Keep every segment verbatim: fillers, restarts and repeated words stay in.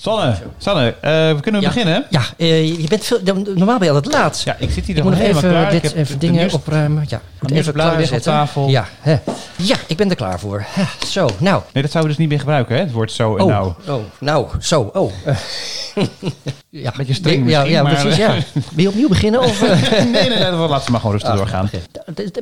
Sanne, Sanne uh, we kunnen ja. beginnen. Ja, uh, je bent veel, normaal ben je altijd laat. Ja, ik zit hier ik nog helemaal even klaar. Dit, ik heb even dingen nust, opruimen. Ja, moet even klaarzetten. Op tafel. Ja, hè. ja, ik ben er klaar voor. Hè. Zo, nou. Nee, dat zouden we dus niet meer gebruiken, hè? Het woord zo en oh, nou. Oh, nou, zo, oh. ja. Beetje streng misschien. Ja, ja, maar, precies, ja. Wil je opnieuw beginnen? Of? nee, nee, nee, nee, laat ze maar gewoon rustig oh, doorgaan.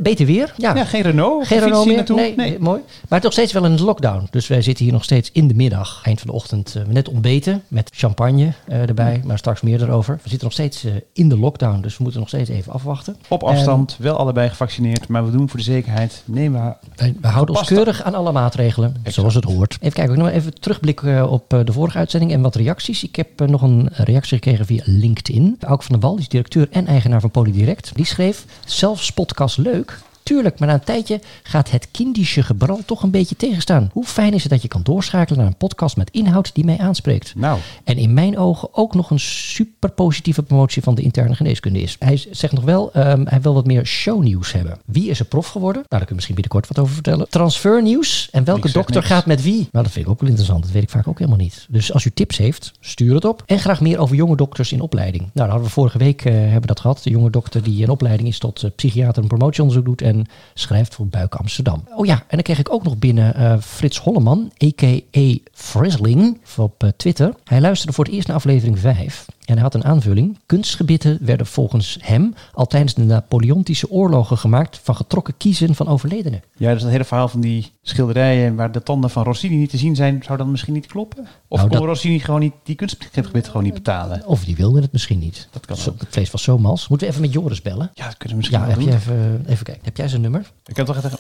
Beter weer? Ja, ja geen Renault. Geen Renault meer, naartoe. Nee, nee, mooi. Maar toch steeds wel een lockdown. Dus wij zitten hier nog steeds in de middag, eind van de ochtend, uh, net ontbeten. Met champagne uh, erbij, maar straks meer erover. We zitten nog steeds uh, in de lockdown, dus we moeten nog steeds even afwachten. Op afstand, en, wel allebei gevaccineerd, maar we doen voor de zekerheid. Nee, maar we, we houden ons keurig aan alle maatregelen, exact. Zoals het hoort. Even kijken, ik nog even terugblik uh, op uh, de vorige uitzending en wat reacties. Ik heb uh, nog een reactie gekregen via LinkedIn. Auke van der Wal, die is directeur en eigenaar van Polydirect. Die schreef, zelfs podcast leuk... Tuurlijk, maar na een tijdje gaat het kindische gebral toch een beetje tegenstaan. Hoe fijn is het dat je kan doorschakelen naar een podcast met inhoud die mij aanspreekt. Nou. En in mijn ogen ook nog een super positieve promotie van de interne geneeskunde is. Hij zegt nog wel, um, hij wil wat meer shownieuws hebben. Wie is er prof geworden? Nou, daar kun je misschien binnenkort wat over vertellen. Transfernieuws en welke dokter gaat met wie? Nou, dat vind ik ook wel interessant. Dat weet ik vaak ook helemaal niet. Dus als u tips heeft, stuur het op. En graag meer over jonge dokters in opleiding. Nou, daar hadden we vorige week uh, hebben dat gehad. De jonge dokter die in opleiding is tot uh, psychiater en promotieonderzoek doet en schrijft voor Buik Amsterdam. Oh ja, en dan kreeg ik ook nog binnen uh, Frits Holleman, a k a. Frizling, op uh, Twitter. Hij luisterde voor het eerst naar aflevering vijf. En hij had een aanvulling. Kunstgebitten werden volgens hem al tijdens de Napoleontische oorlogen gemaakt van getrokken kiezen van overledenen. Ja, dus dat hele verhaal van die schilderijen waar de tanden van Rossini niet te zien zijn, zou dan misschien niet kloppen? Of nou, kon dat... Rossini gewoon niet die kunstgebitten gewoon niet betalen? Of die wilde het misschien niet. Dat kan zo, het vlees was zo mals. Moeten we even met Joris bellen? Ja, dat kunnen we misschien ja, wel heb doen. Je even, even kijken. Heb jij zijn nummer? Ik kan toch echt even...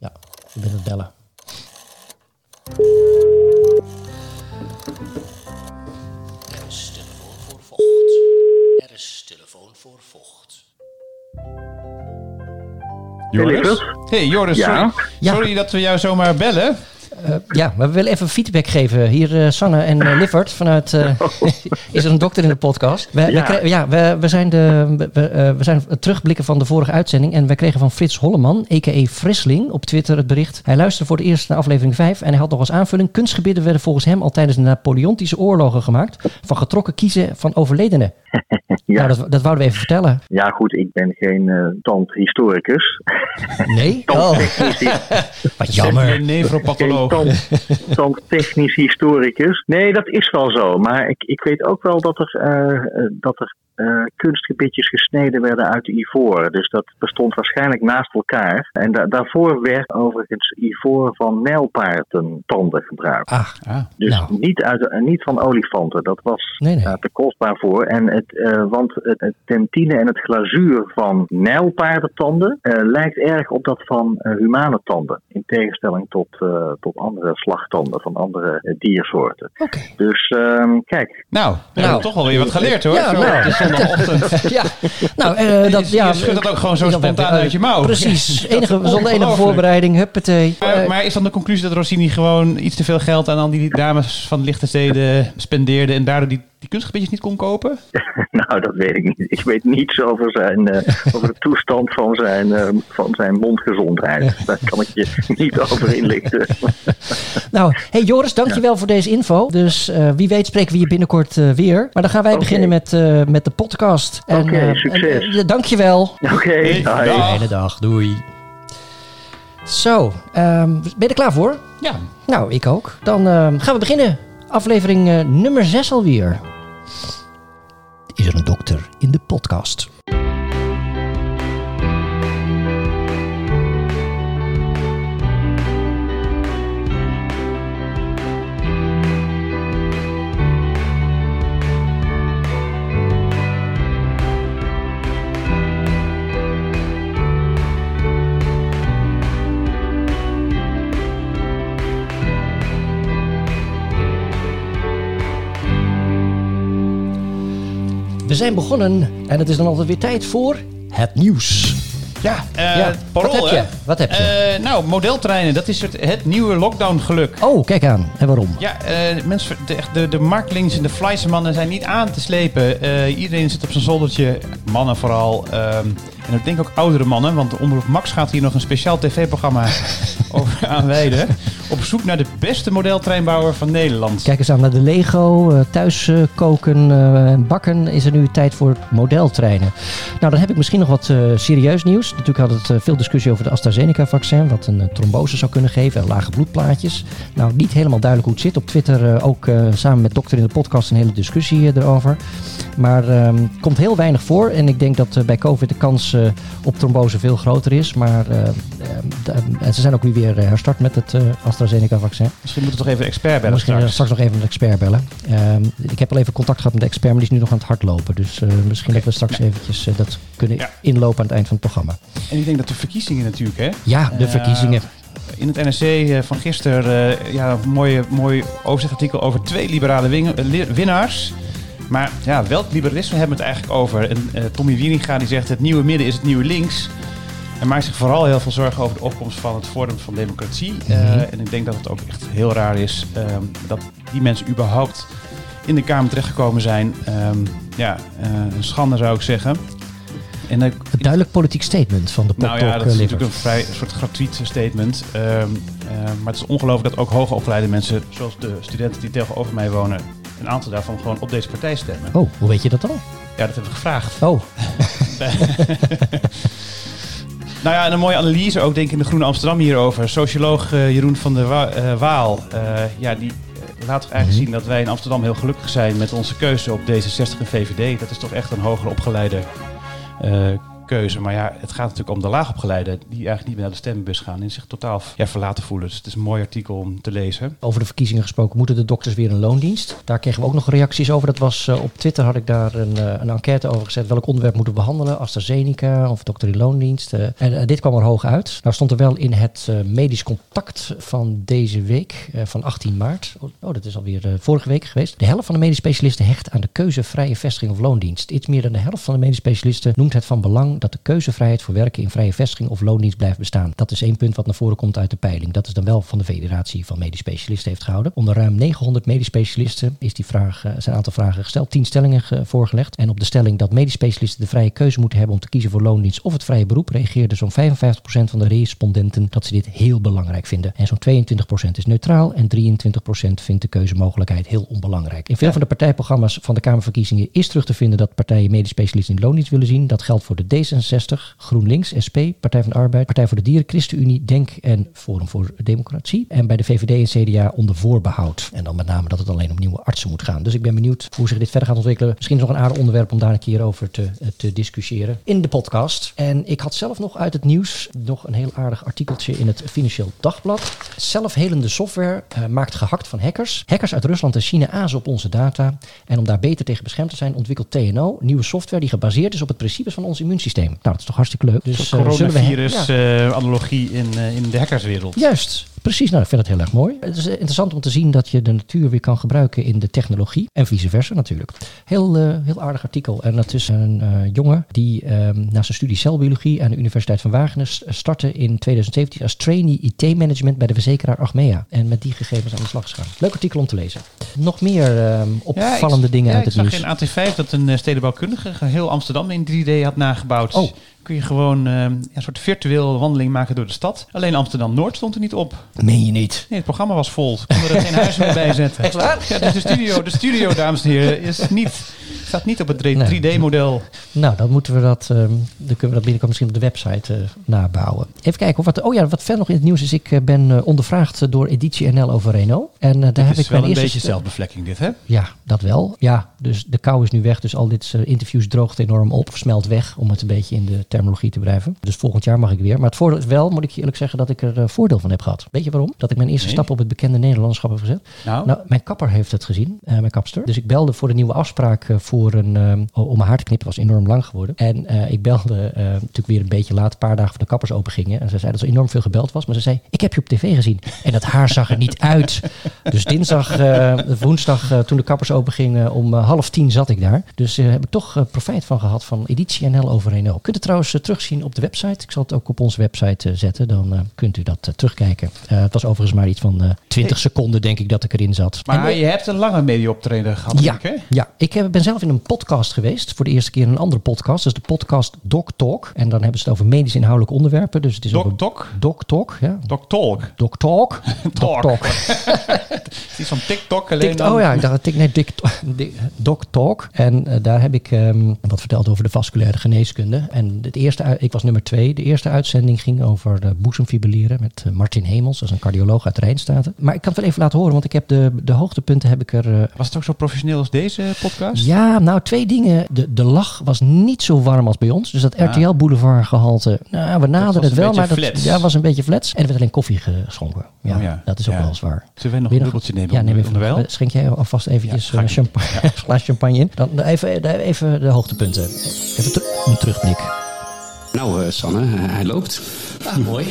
Ja, je bent het bellen. Joris? Hey Joris, ja. sorry. Ja. sorry dat we jou zomaar bellen. Uh, ja, maar we willen even feedback geven. Hier uh, Sanne en uh, Liffert vanuit... Uh, is er een dokter in de podcast? We, ja, we, kregen, ja we, we, zijn de, we, uh, we zijn het terugblikken van de vorige uitzending. En we kregen van Frits Holleman, a k a. Frisling, op Twitter het bericht. Hij luisterde voor de eerste naar aflevering vijf. En hij had nog als aanvulling... Kunstgebitten werden volgens hem al tijdens de Napoleontische oorlogen gemaakt. Van getrokken kiezen van overledenen. Ja. Nou, dat, dat wouden we even vertellen. Ja, goed, ik ben geen uh, tandhistoricus. Nee? Tandtechnisch. Oh. Wat jammer. Geen nevropatholoog. Tand, tandtechnisch historicus. Nee, dat is wel zo. Maar ik, ik weet ook wel dat er, uh, dat er uh, kunstgebitjes gesneden werden uit ivoor. Dus dat bestond waarschijnlijk naast elkaar. En da- daarvoor werd overigens ivoor van nijlpaardentanden gebruikt. Ach, ah, dus nou. niet, uit, niet van olifanten. Dat was nee, nee. Uh, te kostbaar voor. En het, uh, want het, het dentine en het glazuur van nijlpaardentanden uh, lijkt erg op dat van uh, humane tanden. In tegenstelling tot, uh, tot andere slagtanden van andere uh, diersoorten. Okay. Dus um, kijk. Nou, we nou. hebben toch alweer wat geleerd hoor. Ja, nou. De zondagochtend. ja. Nou, uh, dat, je, ja, je schudt dat ook gewoon zo spontaan uh, uit je mouw. Precies. Ja, enige, zonder enige voorbereiding. Huppatee. Maar, uh, maar is dan de conclusie dat Rossini gewoon iets te veel geld aan al die dames van de lichte steden spendeerde en daardoor die die kunstgebitjes niet kon kopen? Nou, dat weet ik niet. Ik weet niets over, zijn, uh, over de toestand van zijn, uh, van zijn mondgezondheid. Daar kan ik je niet over inlichten. Nou, hey Joris, dankjewel ja. voor deze info. Dus uh, wie weet spreken we je binnenkort uh, weer. Maar dan gaan wij okay. beginnen met, uh, met de podcast. Oké, okay, uh, succes. En, uh, dankjewel. Oké, okay, hey, fijne dag. Doei. Zo, um, ben je er klaar voor? Ja. Nou, ik ook. Dan um, gaan we beginnen. Aflevering uh, nummer zes alweer. Is er een dokter in de podcast? We zijn begonnen en het is dan altijd weer tijd voor het nieuws. Ja, uh, ja. Parool, wat heb je? Wat heb je? Uh, nou, modeltreinen, dat is het, het nieuwe lockdown-geluk. Oh, kijk aan. En waarom? Ja, uh, mensen, de, de, de Märklins en de Fleischmannen zijn niet aan te slepen. Uh, iedereen zit op zijn zoldertje, mannen vooral. Um, en ik denk ook oudere mannen, want de omroep Max gaat hier nog een speciaal tv-programma over aanwijden. op zoek naar de beste modeltreinbouwer van Nederland. Kijk eens aan naar de Lego, thuis koken en bakken is er nu tijd voor modeltreinen. Nou, dan heb ik misschien nog wat uh, serieus nieuws. Natuurlijk had het veel discussie over de AstraZeneca-vaccin, wat een trombose zou kunnen geven en lage bloedplaatjes. Nou, niet helemaal duidelijk hoe het zit. Op Twitter uh, ook uh, samen met Dokter in de Podcast een hele discussie uh, erover. Maar het uh, komt heel weinig voor en ik denk dat uh, bij COVID de kans uh, op trombose veel groter is, maar uh, uh, ze zijn ook nu weer herstart met het uh, AstraZeneca-vaccin. Misschien moeten we toch even een expert bellen misschien straks. Misschien straks nog even een expert bellen. Uh, ik heb al even contact gehad met de expert, maar die is nu nog aan het hardlopen. Dus uh, misschien okay. dat we straks ja. eventjes uh, dat kunnen ja. inlopen aan het eind van het programma. En ik denk dat de verkiezingen natuurlijk, hè? Ja, de uh, verkiezingen. In het N R C van gisteren uh, ja, een mooie, mooi overzichtartikel over twee liberale win- winnaars. Maar ja, welk liberalisme hebben we het eigenlijk over? En, uh, Tommy Wieringa die zegt het nieuwe midden is het nieuwe links. En maakt zich vooral heel veel zorgen over de opkomst van het Forum van Democratie. Mm-hmm. Uh, en ik denk dat het ook echt heel raar is um, dat die mensen überhaupt in de Kamer terechtgekomen zijn. Um, ja, uh, een schande zou ik zeggen. En, uh, een duidelijk politiek statement van de Pop-talk. Nou ja, dat is natuurlijk een vrij een soort gratuit statement. Um, uh, maar het is ongelooflijk dat ook hoogopgeleide mensen, zoals de studenten die tegenover mij wonen, een aantal daarvan gewoon op deze partij stemmen. Oh, hoe weet je dat dan? Ja, dat heb ik gevraagd. Oh. Nou ja, en een mooie analyse ook, denk ik, in de Groene Amsterdam hierover. Socioloog uh, Jeroen van der Wa- uh, Waal, uh, ja, die uh, laat toch eigenlijk mm-hmm. zien dat wij in Amsterdam heel gelukkig zijn met onze keuze op D zesenzestig en V V D. Dat is toch echt een hoger opgeleide uh, keuze. Maar ja, het gaat natuurlijk om de laagopgeleiden die eigenlijk niet meer naar de stembus gaan en zich totaal ja, verlaten voelen. Dus het is een mooi artikel om te lezen. Over de verkiezingen gesproken, moeten de dokters weer een loondienst? Daar kregen we ook nog reacties over. Dat was uh, op Twitter had ik daar een, uh, een enquête over gezet. Welk onderwerp moeten we behandelen? AstraZeneca of dokter in loondienst? Uh, en uh, dit kwam er hoog uit. Nou stond er wel in het uh, medisch contact van deze week, uh, van achttien maart. Oh, oh dat is alweer uh, vorige week geweest. De helft van de medisch specialisten hecht aan de keuze vrije vestiging of loondienst. Iets meer dan de helft van de medisch specialisten noemt het van belang dat de keuzevrijheid voor werken in vrije vestiging of loondienst blijft bestaan. Dat is één punt wat naar voren komt uit de peiling. Dat is dan wel van de Federatie van Medisch Specialisten heeft gehouden. Onder ruim negenhonderd medisch specialisten is die vraag, zijn een aantal vragen gesteld. Tien stellingen ge- voorgelegd. En op de stelling dat medisch specialisten de vrije keuze moeten hebben om te kiezen voor loondienst of het vrije beroep, reageerde zo'n vijfenvijftig procent van de respondenten dat ze dit heel belangrijk vinden. En zo'n tweeëntwintig procent is neutraal en drieëntwintig procent vindt de keuzemogelijkheid heel onbelangrijk. In veel ja. van de partijprogramma's van de Kamerverkiezingen is terug te vinden dat partijen medisch specialisten in loondienst willen zien. Dat geldt voor de D zesenzestig, GroenLinks, S P, Partij van de Arbeid, Partij voor de Dieren, ChristenUnie, Denk en Forum voor Democratie. En bij de V V D en C D A onder voorbehoud. En dan met name dat het alleen om nieuwe artsen moet gaan. Dus ik ben benieuwd hoe zich dit verder gaat ontwikkelen. Misschien is nog een aardig onderwerp om daar een keer over te, te discussiëren in de podcast. En ik had zelf nog uit het nieuws nog een heel aardig artikeltje in het Financieel Dagblad. Zelfhelende software uh, maakt gehakt van hackers. Hackers uit Rusland en China azen op onze data. En om daar beter tegen beschermd te zijn ontwikkelt T N O nieuwe software die gebaseerd is op het principes van ons immuunsysteem. Nou, dat is toch hartstikke leuk. Dus coronavirus-analogie ja. in, uh, in de hackerswereld. Juist. Precies, nou ik vind dat heel erg mooi. Het is interessant om te zien dat je de natuur weer kan gebruiken in de technologie. En vice versa natuurlijk. Heel, uh, heel aardig artikel. En dat is een uh, jongen die um, na zijn studie celbiologie aan de Universiteit van Wageningen startte in twintig zeventien als trainee I T-management bij de verzekeraar Achmea. En met die gegevens aan de slag is gaan. Leuk artikel om te lezen. Nog meer um, opvallende ja, dingen ja, uit het nieuws. Ik zag in A T vijf dat een uh, stedenbouwkundige heel Amsterdam in drie D had nagebouwd. Oh. Kun je gewoon uh, een soort virtueel wandeling maken door de stad. Alleen Amsterdam-Noord stond er niet op. Meen je niet? Nee, het programma was vol. Ze konden er geen huis meer bij zetten. Echt waar? Ja, dus de studio, de studio, dames en heren, is niet, staat niet op het drie D-model. Nee. Nou, dan moeten we dat, um, dan kunnen we dat binnenkort misschien op de website uh, nabouwen. Even kijken. Of wat, oh ja, wat verder nog in het nieuws is. Ik uh, ben uh, ondervraagd door Editie N L over Raynaud. En uh, daar dit heb is ik wel mijn een eerste beetje st- zelfbevlekking dit, hè? Ja, dat wel. Ja, dus de kou is nu weg. Dus al dit uh, interviews droogt enorm op. Smelt weg, om het een beetje in de terminologie te blijven. Dus volgend jaar mag ik weer. Maar het voordeel is wel, moet ik je eerlijk zeggen, dat ik er uh, voordeel van heb gehad. Weet je waarom? Dat ik mijn eerste nee. stap op het bekende Nederlanderschap heb gezet. Nou. nou, mijn kapper heeft het gezien. Uh, mijn kapster. Dus ik belde voor de nieuwe afspraak uh, voor een... Um, om mijn haar te knippen was enorm lang geworden. En uh, ik belde uh, natuurlijk weer een beetje laat, een paar dagen voor de kappers open gingen. En ze zei dat ze enorm veel gebeld was. Maar ze zei, ik heb je op tv gezien. En dat haar zag er niet uit. Dus dinsdag, uh, woensdag, uh, toen de kappers open gingen, om uh, half tien zat ik daar. Dus daar uh, heb ik toch uh, profijt van gehad van Editie N L over Raynaud. Kunt het trouwens uh, terugzien op de website. Ik zal het ook op onze website uh, zetten. Dan uh, kunt u dat uh, terugkijken. Uh, het was overigens maar iets van uh, twintig seconden, denk ik, dat ik erin zat. Maar en, uh, je hebt een lange media-optreden gehad. Ja, ik, hè? ja, ik heb, ben zelf in een podcast geweest. Voor de eerste keer een andere podcast. Dat is de podcast Doc Talk. En dan hebben ze het over medisch inhoudelijke onderwerpen. Dus het is Doc een... Talk? Doc Talk, ja. Doc Talk. Doc Talk. Doc Talk. Het is iets van TikTok alleen Tikt, dan. Oh ja, ik dacht nee, Doc Talk. En uh, daar heb ik um, wat verteld over de vasculaire geneeskunde. En het eerste, ik was nummer twee. De eerste uitzending ging over de boezemfibrilleren met uh, Martin Hemels. Dat is een cardioloog uit Rijnstaten. Maar ik kan het wel even laten horen, want ik heb de, de hoogtepunten heb ik er... Uh, was het ook zo professioneel als deze podcast? Ja, nou twee dingen. De, de lach was niet zo warm als bij ons. Dus dat ja. R T L Boulevard gehalte, nou, we naderden het wel. Maar dat ja, was een beetje flats. En er werd alleen koffie geschonken. Ja, oh ja. Dat is ook ja. wel zwaar. Zullen wij nog een dubbeltje nemen? Ja, neem even wel. Schenk jij alvast eventjes ja, een champagne, ja. glaas champagne in. Dan even, even de hoogtepunten. Even ter- een terugblik. Nou, uh, Sanne, hij loopt. Ah, mooi.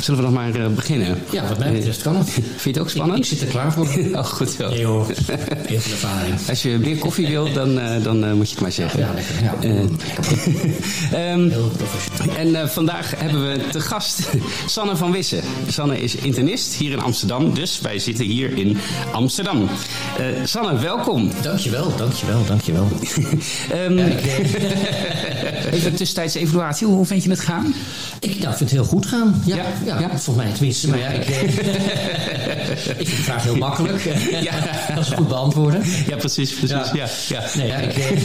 Zullen we nog maar uh, beginnen? Ja, wat mij betreft kan het. Vind je het ook spannend? Ik, ik zit er klaar voor. Oh, goed zo. Nee joh, heel veel ervaring. Als je meer koffie wilt, dan, uh, dan uh, moet je het maar zeggen. Ja, lekker. Ja. Uh, um, heel professioneel. En uh, vandaag hebben we te gast Sanne van Wissen. Sanne is internist hier in Amsterdam, dus wij zitten hier in Amsterdam. Uh, Sanne, welkom. Dankjewel, dankjewel, dankjewel. um, ja, ik, even een tussentijds evaluatie. Hoe vind je het gaan? Ik nou, vind het heel goed gaan. Ja, ja, ja, ja. Volgens mij tenminste. Maar ja, ik, eh, ik vind de vraag heel makkelijk. Ja. Dat is goed beantwoorden. Ja, precies. precies. Ja. Ja. Ja. Nee, ja, ik, eh.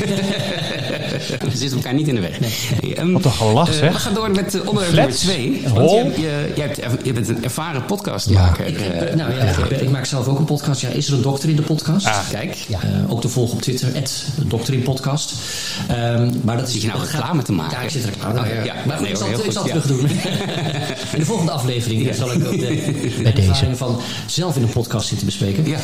We zitten elkaar niet in de weg. Nee. Um, Wat een gelach, zeg. Uh, we gaan door met onderwerp nummer twee. Want oh. je, je, je, hebt, je bent een ervaren podcastmaker. Ja. Ik, uh, nou, ja, ik, ben, ik maak zelf ook een podcast. Ja, is er een dokter in de podcast? Ah. Kijk, ja. uh, ook te volgen op Twitter. at dokter in podcast Um, maar dat is... Zit je nou reclame gaat, te maken? Ja, ik zit er reclame. Ja, ja. Maar nee, ik zal, heel ik zal het ja. terug doen. In de volgende aflevering ja. zal ik ook de, de ervaring van zelf in een podcast zitten bespreken. Ja.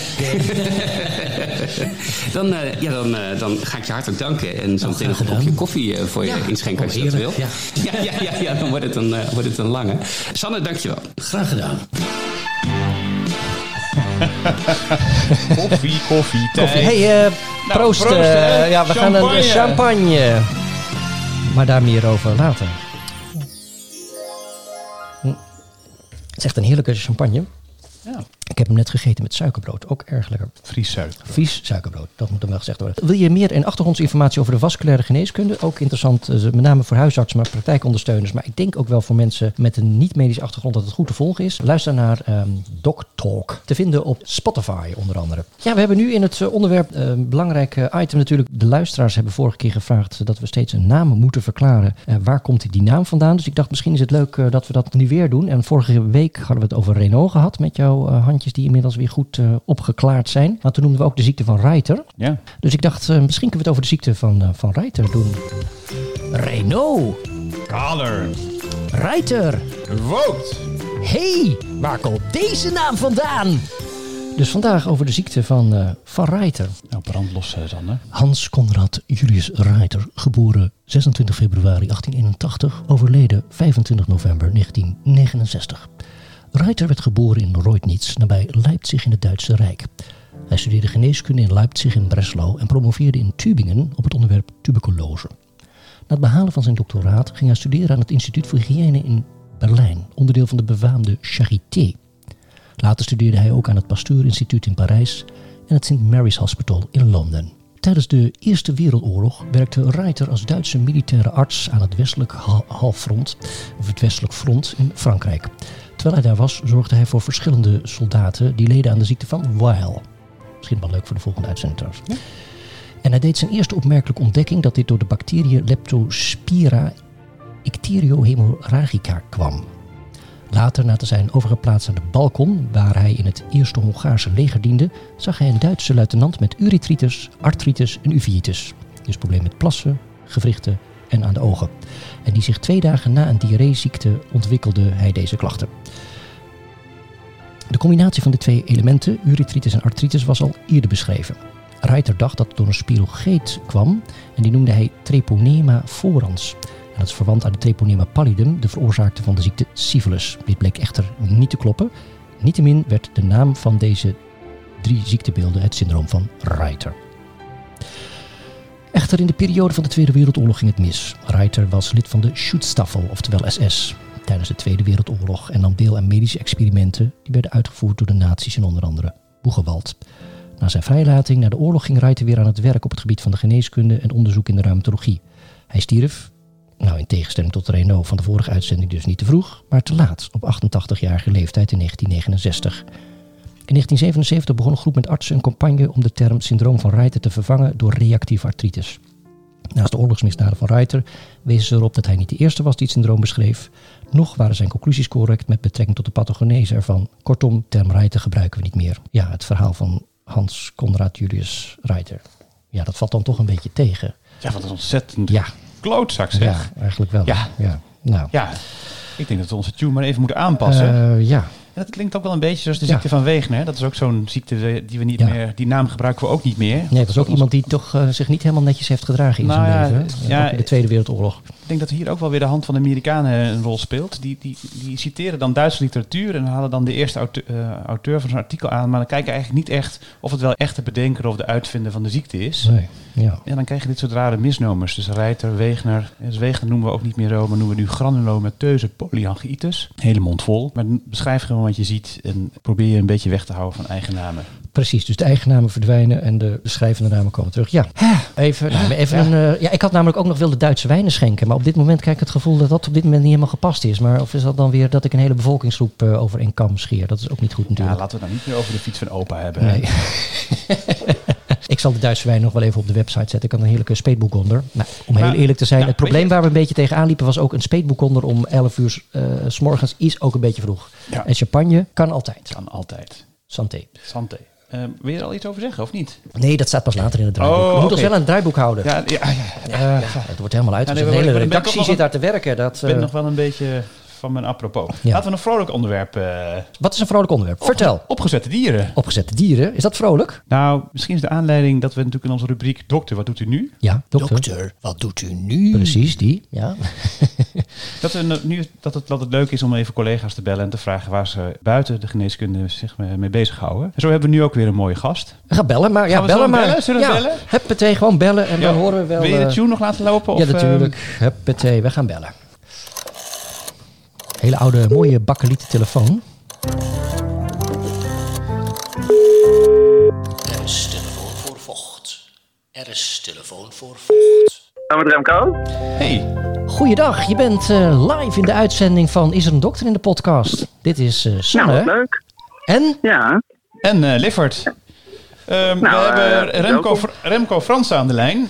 dan, uh, ja, dan, uh, dan ga ik je hartelijk danken. En zo meteen nog een kopje koffie uh, voor ja. je inschenken als je dat wil. Ja. Ja, ja, ja, ja, dan wordt het een, uh, wordt het een lange. Sanne, dankjewel. Graag gedaan. koffie, koffie, tijd. Hey, uh, nou, proost. proost uh, ja, we champagne. gaan een champagne. Maar daar meer over later. Het is echt een heerlijke champagne. Ja. Ik heb hem net gegeten met suikerbrood. Ook erg lekker. Fries suikerbrood. Fries suikerbrood. Dat moet dan wel gezegd worden. Wil je meer en achtergrondinformatie over de vasculaire geneeskunde? Ook interessant, met name voor huisartsen, maar praktijkondersteuners. Maar ik denk ook wel voor mensen met een niet-medische achtergrond dat het goed te volgen is. Luister naar um, Doc Talk. Te vinden op Spotify onder andere. Ja, we hebben nu in het onderwerp een uh, belangrijk uh, item natuurlijk. De luisteraars hebben vorige keer gevraagd dat we steeds een naam moeten verklaren. Uh, waar komt die naam vandaan? Dus ik dacht, misschien is het leuk uh, dat we dat nu weer doen. En vorige week hadden we het over Raynaud gehad met jouw uh, handje. Die inmiddels weer goed uh, opgeklaard zijn. Maar toen noemden we ook de ziekte van Reiter. Ja. Dus ik dacht, uh, misschien kunnen we het over de ziekte van, uh, van Reiter doen. Raynaud. Kaler. Reiter. Wout. Hey, waar komt deze naam vandaan? Dus vandaag over de ziekte van, uh, van Reiter. Nou, brandlos dan, hè? Hans Conrad Julius Reiter, geboren zesentwintig februari achttien eenentachtig, overleden vijfentwintig november negentien negenenzestig. Reiter werd geboren in Reutnitz, nabij Leipzig in het Duitse Rijk. Hij studeerde geneeskunde in Leipzig en Breslau en promoveerde in Tübingen op het onderwerp tuberculose. Na het behalen van zijn doctoraat ging hij studeren aan het Instituut voor Hygiëne in Berlijn, onderdeel van de befaamde Charité. Later studeerde hij ook aan het Pasteur Instituut in Parijs en het Saint Mary's Hospital in Londen. Tijdens de Eerste Wereldoorlog werkte Reiter als Duitse militaire arts aan het westelijk halffront, of het westelijk front in Frankrijk. Terwijl hij daar was, zorgde hij voor verschillende soldaten die leden aan de ziekte van Weil. Misschien wel leuk voor de volgende uitzending trouwens. Ja. En hij deed zijn eerste opmerkelijke ontdekking dat dit door de bacterie Leptospira icteriohemoragica kwam. Later, na te zijn overgeplaatst aan de Balkan, waar hij in het Eerste Hongaarse leger diende, zag hij een Duitse luitenant met uretritis, artritis en uveitis. Dus problemen met plassen, gewrichten en aan de ogen. En die zich twee dagen na een diarreeziekte ontwikkelde hij deze klachten. De combinatie van de twee elementen, uretritis en artritis, was al eerder beschreven. Reiter dacht dat het door een spirogeet kwam en die noemde hij treponema forans. En dat is verwant aan de treponema pallidum, de veroorzaakte van de ziekte syphilis. Dit bleek echter niet te kloppen. Niettemin werd de naam van deze drie ziektebeelden het syndroom van Reiter. Echter, in de periode van de Tweede Wereldoorlog ging het mis. Reiter was lid van de Schutzstaffel, oftewel S S, tijdens de Tweede Wereldoorlog en nam deel aan medische experimenten die werden uitgevoerd door de nazi's in onder andere Buchenwald. Na zijn vrijlating na de oorlog ging Ruyter weer aan het werk op het gebied van de geneeskunde en onderzoek in de reumatologie. Hij stierf, nou in tegenstelling tot Raynaud van de vorige uitzending dus niet te vroeg, maar te laat op achtentachtigjarige leeftijd in negentien negenenzestig. In negentien zevenenzeventig begon een groep met artsen een campagne om de term syndroom van Ruyter te vervangen door reactieve artritis. Naast de oorlogsmisdaden van Ruyter wezen ze erop dat hij niet de eerste was die het syndroom beschreef, nog waren zijn conclusies correct met betrekking tot de pathogenese ervan. Kortom, term Ruyter gebruiken we niet meer. Ja, het verhaal van Hans Conrad Julius Ruyter. Ja, dat valt dan toch een beetje tegen. Ja, wat een ontzettend ja. klootzak zeg. Ja, eigenlijk wel. Ja. Ja. Nou. ja, ik denk dat we onze tune maar even moeten aanpassen. Uh, ja. En dat klinkt ook wel een beetje zoals de ziekte ja. van Wegener. Dat is ook zo'n ziekte die we niet ja. meer... Die naam gebruiken we ook niet meer. Nee, dat is ook iemand die toch uh, zich niet helemaal netjes heeft gedragen in nou, zijn leven. Ja, in de Tweede Wereldoorlog. Ik denk dat hier ook wel weer de hand van de Amerikanen een rol speelt. Die, die, die citeren dan Duitse literatuur en halen dan de eerste auteur, uh, auteur van zo'n artikel aan. Maar dan kijken eigenlijk niet echt of het wel echt de bedenker of de uitvinder van de ziekte is. Nee, ja. En dan krijg je dit soort rare misnomers. Dus Ruyter, Wegener. Dus Wegener noemen we ook niet meer Rome, noemen we nu granulomateuze polyangiitis. Hele mond vol. Maar beschrijf gewoon wat je ziet en probeer je een beetje weg te houden van eigen namen. Precies, dus de eigen namen verdwijnen en de beschrijvende namen komen terug. Ja, even, nou, even ja. een... Uh, ja, ik had namelijk ook nog wilde Duitse wijnen schenken, maar op dit moment krijg ik het gevoel dat dat op dit moment niet helemaal gepast is. Maar of is dat dan weer dat ik een hele bevolkingsgroep uh, over één kam scheer? Dat is ook niet goed natuurlijk. Ja, laten we het nou niet meer over de fiets van opa hebben. Nee. Ik zal de Duitse wijn nog wel even op de website zetten. Ik had een heerlijke speetboekhonder. Nou, om heel eerlijk te zijn, nou, het probleem waar we een beetje tegenaan liepen was ook een speetboekhonder om elf uur uh, 's morgens is ook een beetje vroeg. Ja. En champagne kan altijd. Kan altijd. Santé. Santé. Uh, wil je er al iets over zeggen, of niet? Nee, dat staat pas later in het draaiboek. Oh, we moeten okay. ons wel aan het draaiboek houden. Ja, ja, ja, ja, ja. Uh, ja het wordt helemaal uit. Nou, nee, de hele redactie zit daar te werken. Dat, uh, ik ben nog wel een beetje... van mijn apropos. Ja. Laten we een vrolijk onderwerp... Uh, Wat is een vrolijk onderwerp? Op, Vertel. Opgezette dieren. Opgezette dieren? Is dat vrolijk? Nou, misschien is de aanleiding dat we natuurlijk in onze rubriek... Dokter, wat doet u nu? Ja, dokter. dokter wat doet u nu? Precies, die. Ja. dat, we nu, dat, het, dat het leuk is om even collega's te bellen... en te vragen waar ze buiten de geneeskunde zich mee bezighouden. En zo hebben we nu ook weer een mooie gast. Ga bellen, maar... Ja, Gaan we bellen, maar, bellen? Zullen we ja, bellen? Huppatee, gewoon bellen en ja, dan horen we wel... Wil je de tune nog laten lopen? Ja, of, natuurlijk. Huppatee, we gaan bellen. Hele oude, mooie bakkelieten telefoon. Er is telefoon voor vocht. Er is telefoon voor vocht. Hallo met Remco. Hey. Goeiedag, je bent uh, live in de uitzending van Is er een dokter in de podcast? Dit is uh, Sanne. Nou, wat leuk. En? Ja. En uh, Liffert. Um, nou, we uh, hebben Remco, Remco Fransen aan de lijn.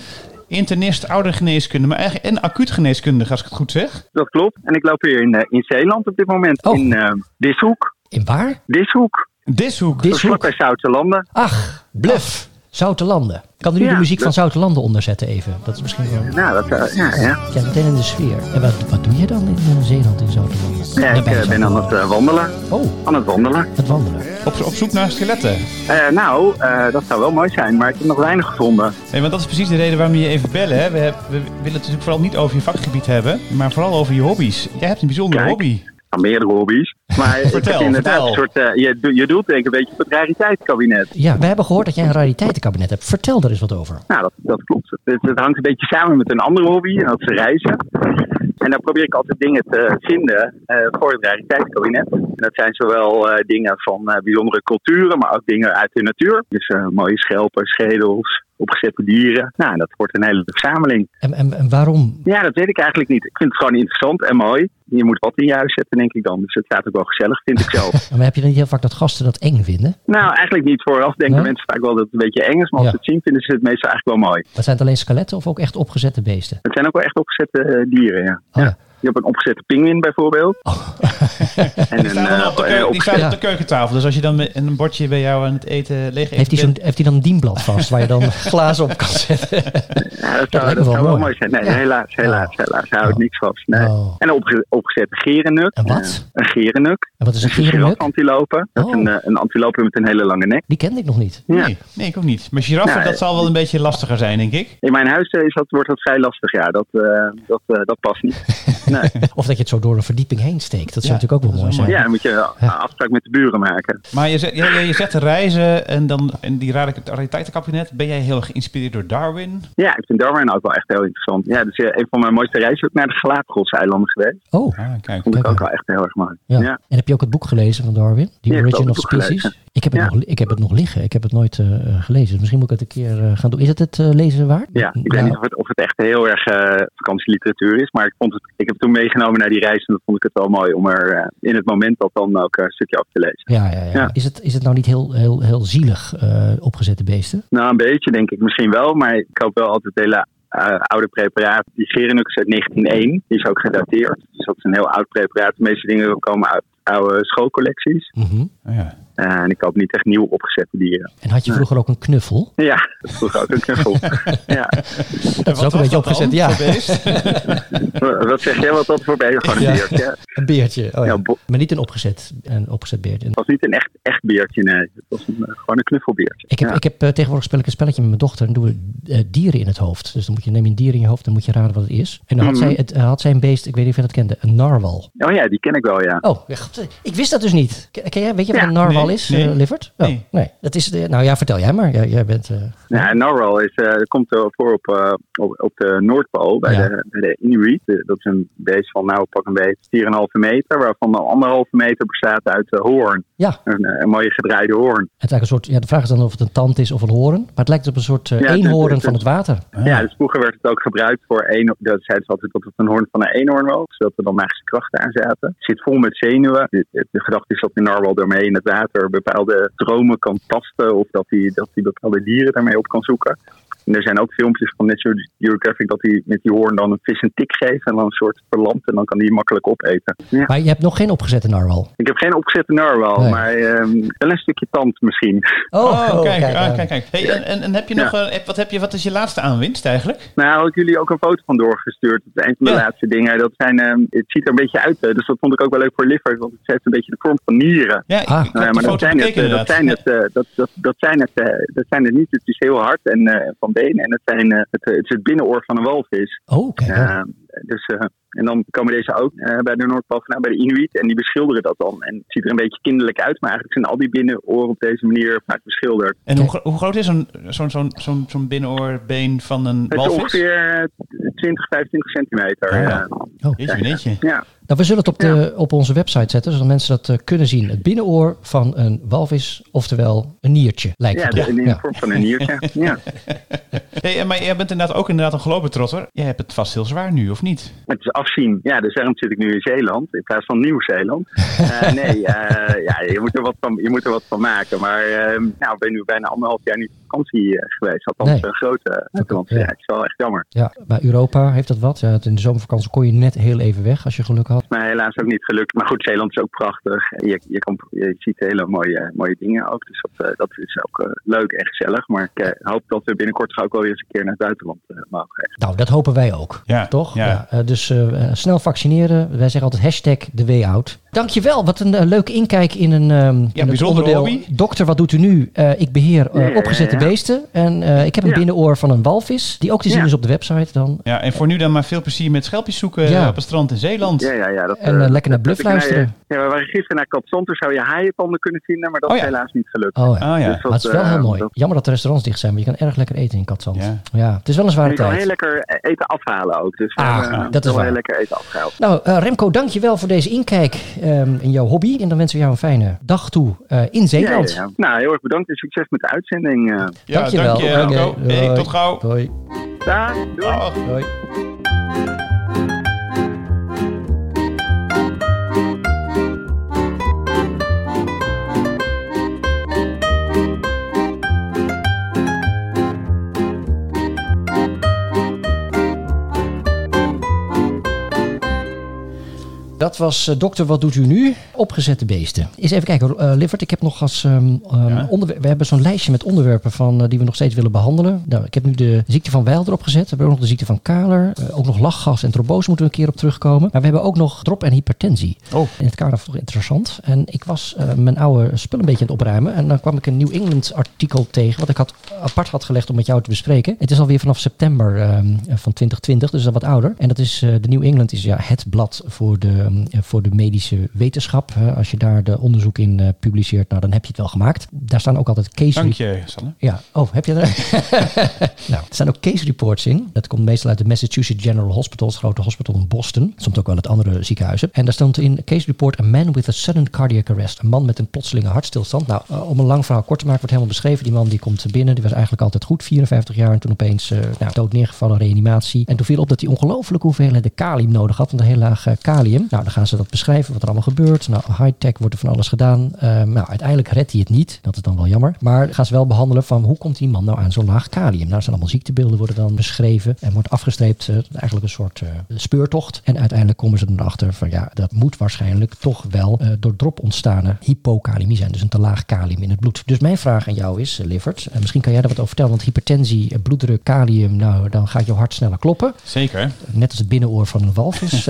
Internist, oudergeneeskunde, maar eigenlijk en acuut geneeskundige, als ik het goed zeg. Dat klopt. En ik loop hier in, uh, in Zeeland op dit moment. Oh. In uh, Dishoek. In waar? Dishoek. Dishoek. Dishoek. Vlak bij Zoutelande. Ach, bluf. Zoutelande. Kan er nu ja, de muziek dat... van Zoutelande onderzetten even? Dat is misschien wel... Nou, dat zou... Ja, ja. ja meteen in de sfeer. En wat, wat doe je dan in Zeeland in Zoutelande? Ja, ik uh, ben aan het uh, wandelen. Oh. Aan het wandelen. Het wandelen. Op, op zoek naar skeletten? Uh, nou, uh, dat zou wel mooi zijn, maar ik heb nog weinig gevonden. Nee, want dat is precies de reden waarom we je even bellen. Hè. We, heb, we willen het natuurlijk vooral niet over je vakgebied hebben, maar vooral over je hobby's. Jij hebt een bijzondere Kijk. hobby. Meerdere hobby's. Maar vertel, inderdaad een soort, uh, je, je doelt denk ik een beetje op het rariteitenkabinet. Ja, we hebben gehoord dat jij een rariteitenkabinet hebt. Vertel daar eens wat over. Nou, dat, dat klopt. Het, het hangt een beetje samen met een andere hobby, en dat is reizen. En dan probeer ik altijd dingen te vinden uh, voor het rariteitenkabinet. En dat zijn zowel uh, dingen van uh, bijzondere culturen, maar ook dingen uit de natuur. Dus uh, mooie schelpen, schedels, opgezette dieren. Nou, en dat wordt een hele verzameling. En, en, en waarom? Ja, dat weet ik eigenlijk niet. Ik vind het gewoon interessant en mooi. Je moet wat in je huis zetten, denk ik dan. Dus het staat ook wel gezellig, vind ik zelf. Maar heb je dan heel vaak dat gasten dat eng vinden? Nou, eigenlijk niet. Vooraf denken nee? mensen vaak wel dat het een beetje eng is. Maar als ze ja. het zien, vinden ze het meestal eigenlijk wel mooi. Maar zijn het alleen skeletten of ook echt opgezette beesten? Het zijn ook wel echt opgezette uh, dieren, ja. Oh, ja. ja. Je hebt een opgezette pinguïn bijvoorbeeld. Oh. En die staat, een, op, de keuken, die staat ja. op de keukentafel. Dus als je dan met een bordje bij jou aan het eten leeg eet... Heeft hij bent... dan een dienblad vast waar je dan glazen op kan zetten? Ja, dat, dat zou, dat wel, zou mooi. wel mooi zijn. Nee, ja. helaas, helaas, oh. helaas. Hij houdt oh. niks vast. Nee. Oh. En een opge, opgezette gerennuk. En wat? Een gerennuk. En wat is een gerennuk? Een antilope. Dat oh. is een, een antilope met een hele lange nek. Die kende ik nog niet. Ja. Nee, nee, ik ook niet. Maar giraffen, nou, dat zal wel een beetje lastiger zijn, denk ik. In mijn huis is dat, wordt dat vrij lastig, ja. Dat, uh, dat, uh, dat past niet. Nee. Of dat je het zo door een verdieping heen steekt. Dat zou ja, natuurlijk ook wel mooi zijn. Ja, dan moet je een afspraak met de buren maken. Maar je zegt, je, je zegt reizen en dan in die rariteitenkabinet. Ben jij heel erg geïnspireerd door Darwin? Ja, ik vind Darwin ook wel echt heel interessant. Ja, dus een van mijn mooiste reizen ook naar de Galapagoseilanden geweest. Oh, ah, kijk. Vond ik ook wel echt heel erg mooi. Ja. Ja. En heb je ook het boek gelezen van Darwin? Die ja, Original Species? Ik heb, het ja. nog, ik heb het nog liggen. Ik heb het nooit uh, gelezen. Dus misschien moet ik het een keer uh, gaan doen. Is het het uh, lezen waard? Ja, ik weet ja. niet of het, of het echt heel erg uh, vakantieliteratuur is. Maar ik, vond het, ik heb het toen meegenomen naar die reis. En dat vond ik het wel mooi om er uh, in het moment dat dan ook een stukje over te lezen. Ja, ja, ja. ja. Is, het, is het nou niet heel, heel, heel zielig uh, opgezette beesten? Nou, een beetje denk ik misschien wel. Maar ik hoop wel altijd hele Uh, oude preparaat. Die Gerenuk is uit negentien nul één. Die is ook gedateerd. Dus dat is een heel oud preparaat. De meeste dingen komen uit oude schoolcollecties. Mm-hmm. Oh, ja. Uh, en ik had niet echt nieuw opgezette dieren. En had je vroeger ja. ook een knuffel? Ja, vroeger ook een knuffel. ja. Dat is ook een beetje opgezet, ja. Wat zeg jij, wat dat voor beer? Gewoon een ja. beertje. Een beertje, oh ja. Ja, bo- maar niet een opgezet, een opgezet beertje. Het was niet een echt, echt beertje, nee. Het was een, gewoon een knuffelbeertje. Ik heb, ja. ik heb uh, tegenwoordig speel ik een spelletje met mijn dochter. En doen we uh, dieren in het hoofd. Dus dan moet je, neem je een dier in je hoofd en moet je raden wat het is. En dan had, mm-hmm. zij, het, uh, had zij een beest, ik weet niet of je dat kende, een narwal. Oh ja, die ken ik wel, ja. Oh, ja, God, ik wist dat dus niet. Ken, ken jij, weet je ja. wat een narwal nee. is, nee. Uh, Lifford? Oh, nee. nee. Dat is, uh, nou ja, vertel jij maar. Jij, jij bent... Uh, ja, narwal is, uh, komt uh, voor op, uh, op, op de Noordpool, bij, ja. de, bij de Inuit. De, dat is een beest van, nou pak een beetje, vier komma vijf meter, waarvan de anderhalve meter bestaat uit uh, hoorn. Ja. Een, een mooie gedraaide hoorn. Het is een soort, ja, de vraag is dan of het een tand is of een hoorn, maar het lijkt op een soort uh, ja, eenhoorn dus, van het water. Ah. Ja, dus vroeger werd het ook gebruikt voor eenhoorn. Dat zeiden ze altijd dat het een hoorn van een eenhoorn was, zodat er dan magische krachten aan zaten. Het zit vol met zenuwen. De, de, de gedachte is dat de narwal daarmee in het water bepaalde dromen kan tasten of dat hij dat die bepaalde dieren daarmee op kan zoeken. En er zijn ook filmpjes van National Geographic dat hij met die hoorn dan een vis een tik geeft en dan een soort verlamt en dan kan die makkelijk opeten. Ja. Maar je hebt nog geen opgezette narwal? Ik heb geen opgezette narwal, nee. maar um, wel een stukje tand misschien. Oh, oh kijk, kijk, uh, kijk, kijk. Hey, ja. en, en heb je nog, ja. wat, heb je, wat is je laatste aanwinst eigenlijk? Nou, had ik jullie ook een foto van doorgestuurd. Dat is een van de ja. laatste dingen. Dat zijn, um, het ziet er een beetje uit, dus dat vond ik ook wel leuk voor Lifford, want het heeft een beetje de vorm van nieren. Ja, ik, ah, nou, maar dat zijn, het, dat, zijn het, uh, dat, dat, dat zijn het, uh, dat zijn het niet. Het is heel hard en uh, van en het, zijn, het, het is het binnenoor van een walvis. Oh, kijk. Uh, dus, uh, en dan komen deze ook uh, bij de Noordpool, nou, bij de Inuit. En die beschilderen dat dan. En het ziet er een beetje kinderlijk uit. Maar eigenlijk zijn al die binnenoren op deze manier vaak beschilderd. En hoe, hoe groot is een, zo'n, zo'n, zo'n, zo'n binnenoorbeen van een walvis? Het is ongeveer twintig, vijfentwintig centimeter. Oh, ja. Uh, oh. Jeetje, jeetje. Ja. Nou, we zullen het op, de, ja. op onze website zetten, zodat mensen dat uh, kunnen zien. Het binnenoor van een walvis, oftewel een niertje, lijkt ja, het Ja, in de ja. vorm van een niertje, ja. Hey, maar jij bent inderdaad ook inderdaad een globetrotter. Jij hebt het vast heel zwaar nu, of niet? Het is afzien. Ja, dus daarom zit ik nu in Zeeland, in plaats van Nieuw-Zeeland. uh, nee, uh, ja, je, moet er wat van, je moet er wat van maken. Maar uh, nou, ik ben nu bijna anderhalf jaar niet op vakantie uh, geweest. Althans nee. een grote vakantie. Ja. Ja, het is wel echt jammer. Ja, maar Europa heeft dat wat. Ja, in de zomervakantie kon je net heel even weg, als je geluk had. Maar helaas ook niet gelukt. Maar goed, Zeeland is ook prachtig. Je, je, kan, je ziet hele mooie, mooie dingen ook. Dus dat, dat is ook leuk en gezellig. Maar ik eh, hoop dat we binnenkort ook wel weer eens een keer naar het buitenland eh, mogen. Nou, dat hopen wij ook. Ja, toch? Ja. Ja, dus uh, snel vaccineren. Wij zeggen altijd hashtag de way out. Dankjewel. Wat een uh, leuk inkijk in een um, ja, in het onderdeel. Hobby. Dokter, wat doet u nu? Uh, ik beheer uh, ja, ja, opgezette ja, ja. beesten. En uh, ik heb een ja. binnenoor van een walvis. Die ook te zien ja. is op de website dan. Ja, en voor nu dan maar veel plezier met schelpjes zoeken ja. op het strand in Zeeland. Ja, ja. Ja, ja, dat, en uh, lekker naar Bluff luisteren. Naar, ja, we waren gisteren naar Katzonder, zou je haaientanden kunnen vinden, maar dat oh, ja. is helaas niet gelukt. Oh, ja. Oh, ja. Dus dat, maar het is wel uh, heel mooi. Dat... Jammer dat de restaurants dicht zijn, maar je kan erg lekker eten in Katzand. Ja. Ja, het is wel een zware tijd. Je kan tijd. heel lekker eten afhalen ook. Dus ah, we, uh, dat is wel heel lekker eten afhalen. Nou, uh, Remco, dankjewel voor deze inkijk um, in jouw hobby. En dan wensen we jou een fijne dag toe uh, in Zeeland. Ja, ja, ja. Nou, heel erg bedankt en succes met de uitzending. Uh. Ja, dankjewel. Dank je, Remco. Okay, hey, tot gauw. Doei. Dag. Doei. Doei. dat was uh, dokter, wat doet u nu? Opgezette beesten. Eens even kijken, uh, Liffert, ik heb nog als um, ja. onderwerp... We hebben zo'n lijstje met onderwerpen van, uh, die we nog steeds willen behandelen. Nou, ik heb nu de ziekte van Weil erop gezet. We hebben ook nog de ziekte van Kahler. Uh, ook nog lachgas en trombose moeten we een keer op terugkomen. Maar we hebben ook nog drop en hypertensie. Oh. In het kader vond ik interessant. En ik was uh, mijn oude spul een beetje aan het opruimen. En dan kwam ik een New England artikel tegen, wat ik had, apart had gelegd om met jou te bespreken. Het is alweer vanaf september uh, van twintig twintig, dus dat wat ouder. En dat is, uh, de New England is ja, het blad voor de, um, voor de medische wetenschap. Uh, als je daar de onderzoek in uh, publiceert, nou, dan heb je het wel gemaakt. Daar staan ook altijd case... Dank je, Sanne. Ja, oh, heb je er? Nou, er staan ook case reports in. Dat komt meestal uit de Massachusetts General Hospital, het grote hospital in Boston. Soms ook wel uit andere ziekenhuizen. En daar stond in case report, a man with a sudden cardiac arrest. Een man met een plotselinge hartstilstand. Nou, uh, om een lang verhaal kort te maken, wordt helemaal beschreven. Die man die komt binnen, die was eigenlijk altijd goed, vierenvijftig jaar. En toen opeens uh, nou, dood neergevallen, reanimatie. En toen viel op dat hij ongelooflijke hoeveelheden kalium nodig had. Want een heel laag uh, kalium. Nou, dan gaan ze dat beschrijven, wat er allemaal gebeurt. Nou, high-tech wordt er van alles gedaan. Uh, nou, uiteindelijk redt hij het niet. Dat is dan wel jammer. Maar gaan ze wel behandelen van hoe komt die man nou aan zo'n laag kalium? Nou, er zijn allemaal ziektebeelden worden dan beschreven. En wordt afgestreept, uh, eigenlijk een soort uh, speurtocht. En uiteindelijk komen ze erachter van ja, dat moet waarschijnlijk toch wel uh, door drop ontstane hypokalemie zijn. Dus een te laag kalium in het bloed. Dus mijn vraag aan jou is, uh, Liffert, en misschien kan jij daar wat over vertellen, want hypertensie, uh, bloeddruk, kalium, nou, dan gaat jouw hart sneller kloppen. Zeker. Net als het binnenoor van een walvis.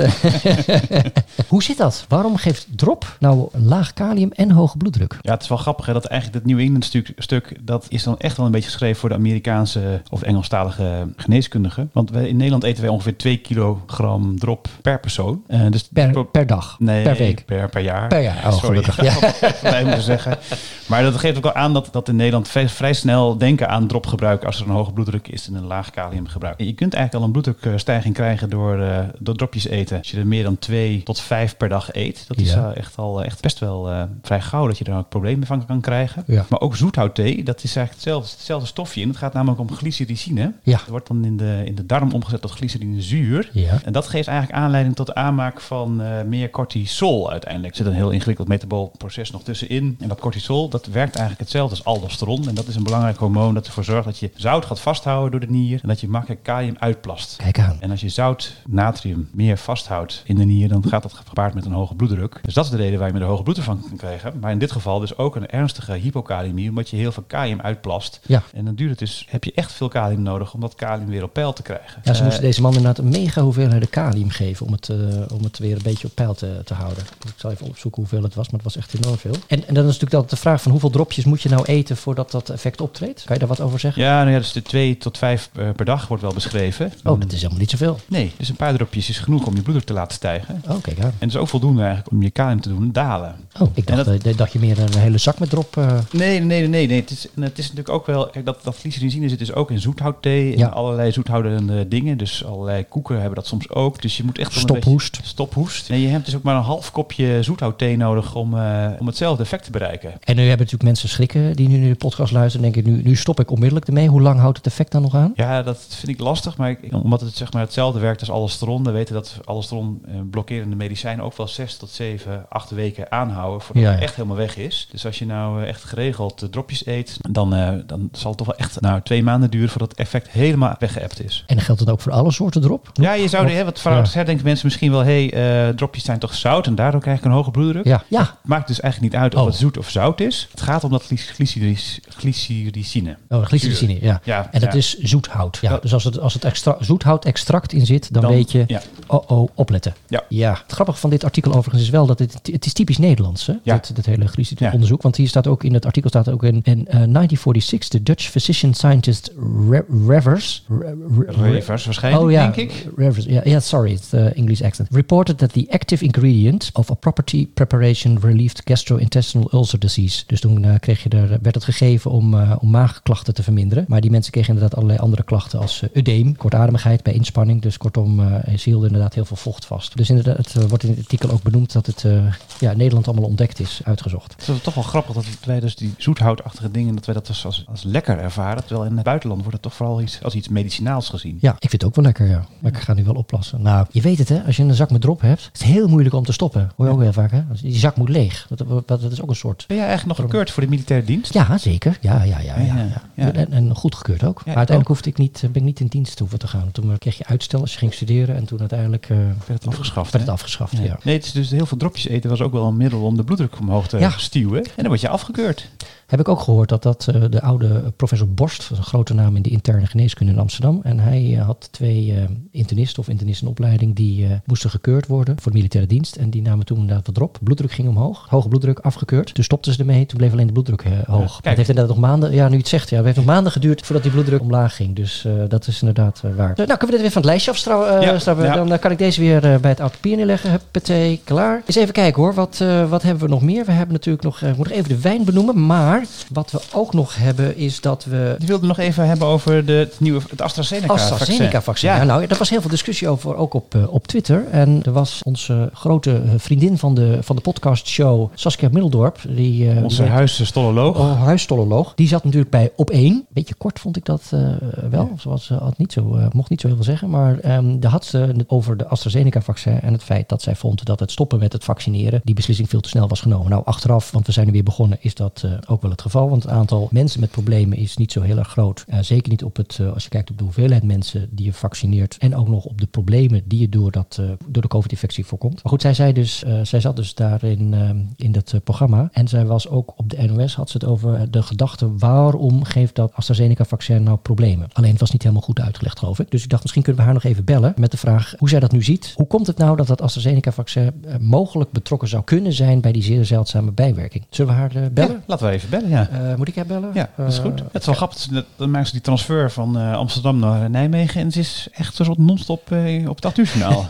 Hoe zit dat? Waarom geeft drop nou laag kalium en hoge bloeddruk? Ja, het is wel grappig hè, dat eigenlijk dit New England stuk, stuk, dat is dan echt wel een beetje geschreven voor de Amerikaanse of Engelstalige geneeskundigen. Want wij, in Nederland eten wij ongeveer twee kilogram drop per persoon. Uh, dus per, pro- per dag? Nee, per week? Per, per jaar. Per jaar, oh, sorry. Gelukkig. Ja. Wij moeten zeggen. Maar dat geeft ook wel aan dat, dat in Nederland vrij, vrij snel denken aan dropgebruik als er een hoge bloeddruk is en een laag kaliumgebruik. Je kunt eigenlijk al een bloeddrukstijging krijgen door, uh, door dropjes eten. Als je er meer dan twee tot vijf per dag eet, dat is ja. uh, echt al echt best wel uh, vrij gauw dat je daar ook problemen van kan krijgen. Ja. Maar ook zoethoutthee, dat is eigenlijk hetzelfde, hetzelfde stofje. En het gaat namelijk om glycericine. Ja. Dat wordt dan in de, in de darm omgezet tot glycerinezuur. Ja. En dat geeft eigenlijk aanleiding tot de aanmaak van uh, meer cortisol uiteindelijk. Er zit een heel ingewikkeld metabool proces nog tussenin. En dat cortisol, dat werkt eigenlijk hetzelfde als aldosteron. En dat is een belangrijk hormoon dat ervoor zorgt dat je zout gaat vasthouden door de nier. En dat je makkelijk kalium uitplast. Kijk aan. En als je zout, natrium, meer vasthoudt in de nier, dan gaat dat gepaard met een hoge bloeddruk. Dus dat is de reden waar je met een hoge bloeddruk van kan krijgen. Maar in dit geval dus ook een ernstige hypokalemie, omdat je heel veel kalium uitplast. Ja. En dan duurt het dus, heb je echt veel kalium nodig om dat kalium weer op peil te krijgen. Ja, ze moesten uh, deze man inderdaad een mega hoeveelheid kalium geven om het, uh, om het weer een beetje op peil te, te houden. Ik zal even opzoeken hoeveel het was, maar het was echt enorm veel. En, en dan is natuurlijk altijd de vraag van hoeveel dropjes moet je nou eten voordat dat effect optreedt? Kan je daar wat over zeggen? Ja, nou ja, dus de twee tot vijf per dag wordt wel beschreven. Oh, dat is helemaal niet zoveel. Nee, dus een paar dropjes is genoeg om je bloeddruk te laten stijgen. Oh, kijk aan. En dus ook voldoende eigenlijk om je kalium te doen dalen. Oh, ik dacht dat, uh, dat je meer een hele zak met drop... Uh, Nee, nee, nee, nee. Het is, het is natuurlijk ook wel... Kijk, dat, dat glycerine zit dus ook in zoethoutthee en ja. allerlei zoethoudende dingen. Dus allerlei koeken hebben dat soms ook. Dus je moet echt... Stophoest. Stophoest. En je hebt dus ook maar een half kopje zoethoutthee nodig om, uh, om hetzelfde effect te bereiken. En nu hebben natuurlijk mensen schrikken die nu de podcast luisteren en denken, nu, nu stop ik onmiddellijk ermee. Hoe lang houdt het effect dan nog aan? Ja, dat vind ik lastig. Maar ik, omdat het zeg maar hetzelfde werkt als aldosteron. We weten dat aldosteron uh, blokkerende medicijnen ook wel zes tot zeven, acht weken aanhouden voordat ja. het echt helemaal weg is. Dus als je nou uh, echt geregeld dropjes eet, dan, uh, dan zal het toch wel echt nou, twee maanden duren voordat het effect helemaal weggeëpt is. En geldt dat ook voor alle soorten drop? Ja, je zou hè, wat vanuit ja. denken mensen misschien wel, hé, hey, uh, dropjes zijn toch zout en daardoor krijg ik een hoge bloeddruk. Ja. ja. Het maakt dus eigenlijk niet uit of oh. het zoet of zout is. Het gaat om dat glyceris, glycericine. Oh, glycericine, ja. ja. En dat ja. is zoethout. Ja. Dus als het, als het extra, zoethout-extract in zit, dan, dan weet je, ja. oh, oh, opletten. Ja. ja. Het grappige van dit artikel overigens is wel dat dit, het is typisch Nederlands, hè? Ja. Dat, dat hele glycericine-onderzoek. Ja. Want hier staat ook in het artikel staat ook in, in uh, negentien zesenveertig, de Dutch physician scientist Re- Revers. Re- Re- Revers waarschijnlijk, oh, ja. denk ik. Revers, ja, yeah, yeah, sorry, it's the English accent. Reported that the active ingredient of a property preparation relieved gastrointestinal ulcer disease. Dus toen uh, kreeg je er, werd het gegeven om, uh, om maagklachten te verminderen. Maar die mensen kregen inderdaad allerlei andere klachten als uh, ödeem, kortademigheid bij inspanning. Dus kortom, uh, ze hielden inderdaad heel veel vocht vast. Dus inderdaad, het uh, wordt in het artikel ook benoemd dat het uh, ja, Nederland allemaal ontdekt is, uitgezocht. Het is toch wel grappig dat wij dus die zoethoutachtige dingen, dat wij dat dus als, als lekker ervaren. Terwijl in het buitenland wordt het toch vooral iets, als iets medicinaals gezien. Ja, ik vind het ook wel lekker, ja. Maar ik ga nu wel opplassen. Nou, je weet het hè, als je een zak met drop hebt, is het heel moeilijk om te stoppen. Hoor je ook heel vaak hè. Die zak moet leeg. Dat, dat, dat is ook een soort... Ben jij eigenlijk nog gekeurd voor de militaire dienst? Ja, zeker. Ja, ja, ja. ja, ja, ja. ja. En, en goed gekeurd ook. Ja, maar uiteindelijk ook. Hoefde ik niet, ben ik niet in dienst hoeven te gaan. Toen kreeg je uitstel als je ging studeren en toen uiteindelijk uiteindelijk uh, werd het afgeschaft. Werd het afgeschaft ja. Ja. Nee, het is dus heel veel dropjes eten was ook wel een middel om de bloeddruk omhoog te ja. stuwen. En dan word je afgekeurd. Heb ik ook gehoord dat dat uh, de oude professor Borst, een grote naam in de interne geneeskunde in Amsterdam. En hij uh, had twee uh, internisten of internisten in opleiding die uh, moesten gekeurd worden voor de militaire dienst. En die namen toen inderdaad wat drop. Bloeddruk ging omhoog. Hoge bloeddruk, afgekeurd. Toen stopten ze ermee. Toen bleef alleen de bloeddruk uh, hoog. Het heeft inderdaad nog maanden, ja nu je het zegt, ja, het heeft nog maanden geduurd voordat die bloeddruk omlaag ging. Dus uh, dat is inderdaad uh, waar. Nou, kunnen we dit weer van het lijstje afstrappen? Uh, ja, ja. Dan uh, kan ik deze weer uh, bij het oud papier neerleggen. Huppatee, klaar. Eens even kijken hoor. Wat, uh, wat hebben we nog meer? We hebben natuurlijk nog, uh, ik moet nog even de wijn benoemen, maar wat we ook nog hebben is dat we... Je wilde nog even hebben over de, het nieuwe het AstraZeneca-vaccin. AstraZeneca-vaccin, ja. ja. Nou, er was heel veel discussie over, ook op, uh, op Twitter. En er was onze grote vriendin van de, van de podcastshow, Saskia Middeldorp. Die, uh, onze die huisstololoog. Oh, huisstololoog. Die zat natuurlijk bij Op één. Beetje kort vond ik dat uh, wel. Ja. Ze was, uh, had niet zo, uh, mocht niet zo heel veel zeggen. Maar um, daar had ze het over de AstraZeneca-vaccin en het feit dat zij vond dat het stoppen met het vaccineren, die beslissing veel te snel was genomen. Nou, achteraf, want we zijn er weer begonnen, is dat uh, ook wel het geval, want het aantal mensen met problemen is niet zo heel erg groot. Uh, zeker niet op het, uh, als je kijkt op de hoeveelheid mensen die je vaccineert en ook nog op de problemen die je door, dat, uh, door de COVID-infectie voorkomt. Maar goed, zij zei dus, uh, zij zat dus daarin uh, in dat uh, programma en zij was ook op de N O S, had ze het over de gedachte waarom geeft dat AstraZeneca-vaccin nou problemen? Alleen het was niet helemaal goed uitgelegd, geloof ik. Dus ik dacht, misschien kunnen we haar nog even bellen met de vraag hoe zij dat nu ziet. Hoe komt het nou dat dat AstraZeneca-vaccin uh, mogelijk betrokken zou kunnen zijn bij die zeer zeldzame bijwerking? Zullen we haar uh, bellen? Ja, laten we even bellen, ja. Uh, moet ik haar bellen? Ja, dat is goed. Uh, het is wel grappig. Dan maken ze die transfer van uh, Amsterdam naar Nijmegen. En ze is echt een soort non-stop uh, op het acht uur journaal.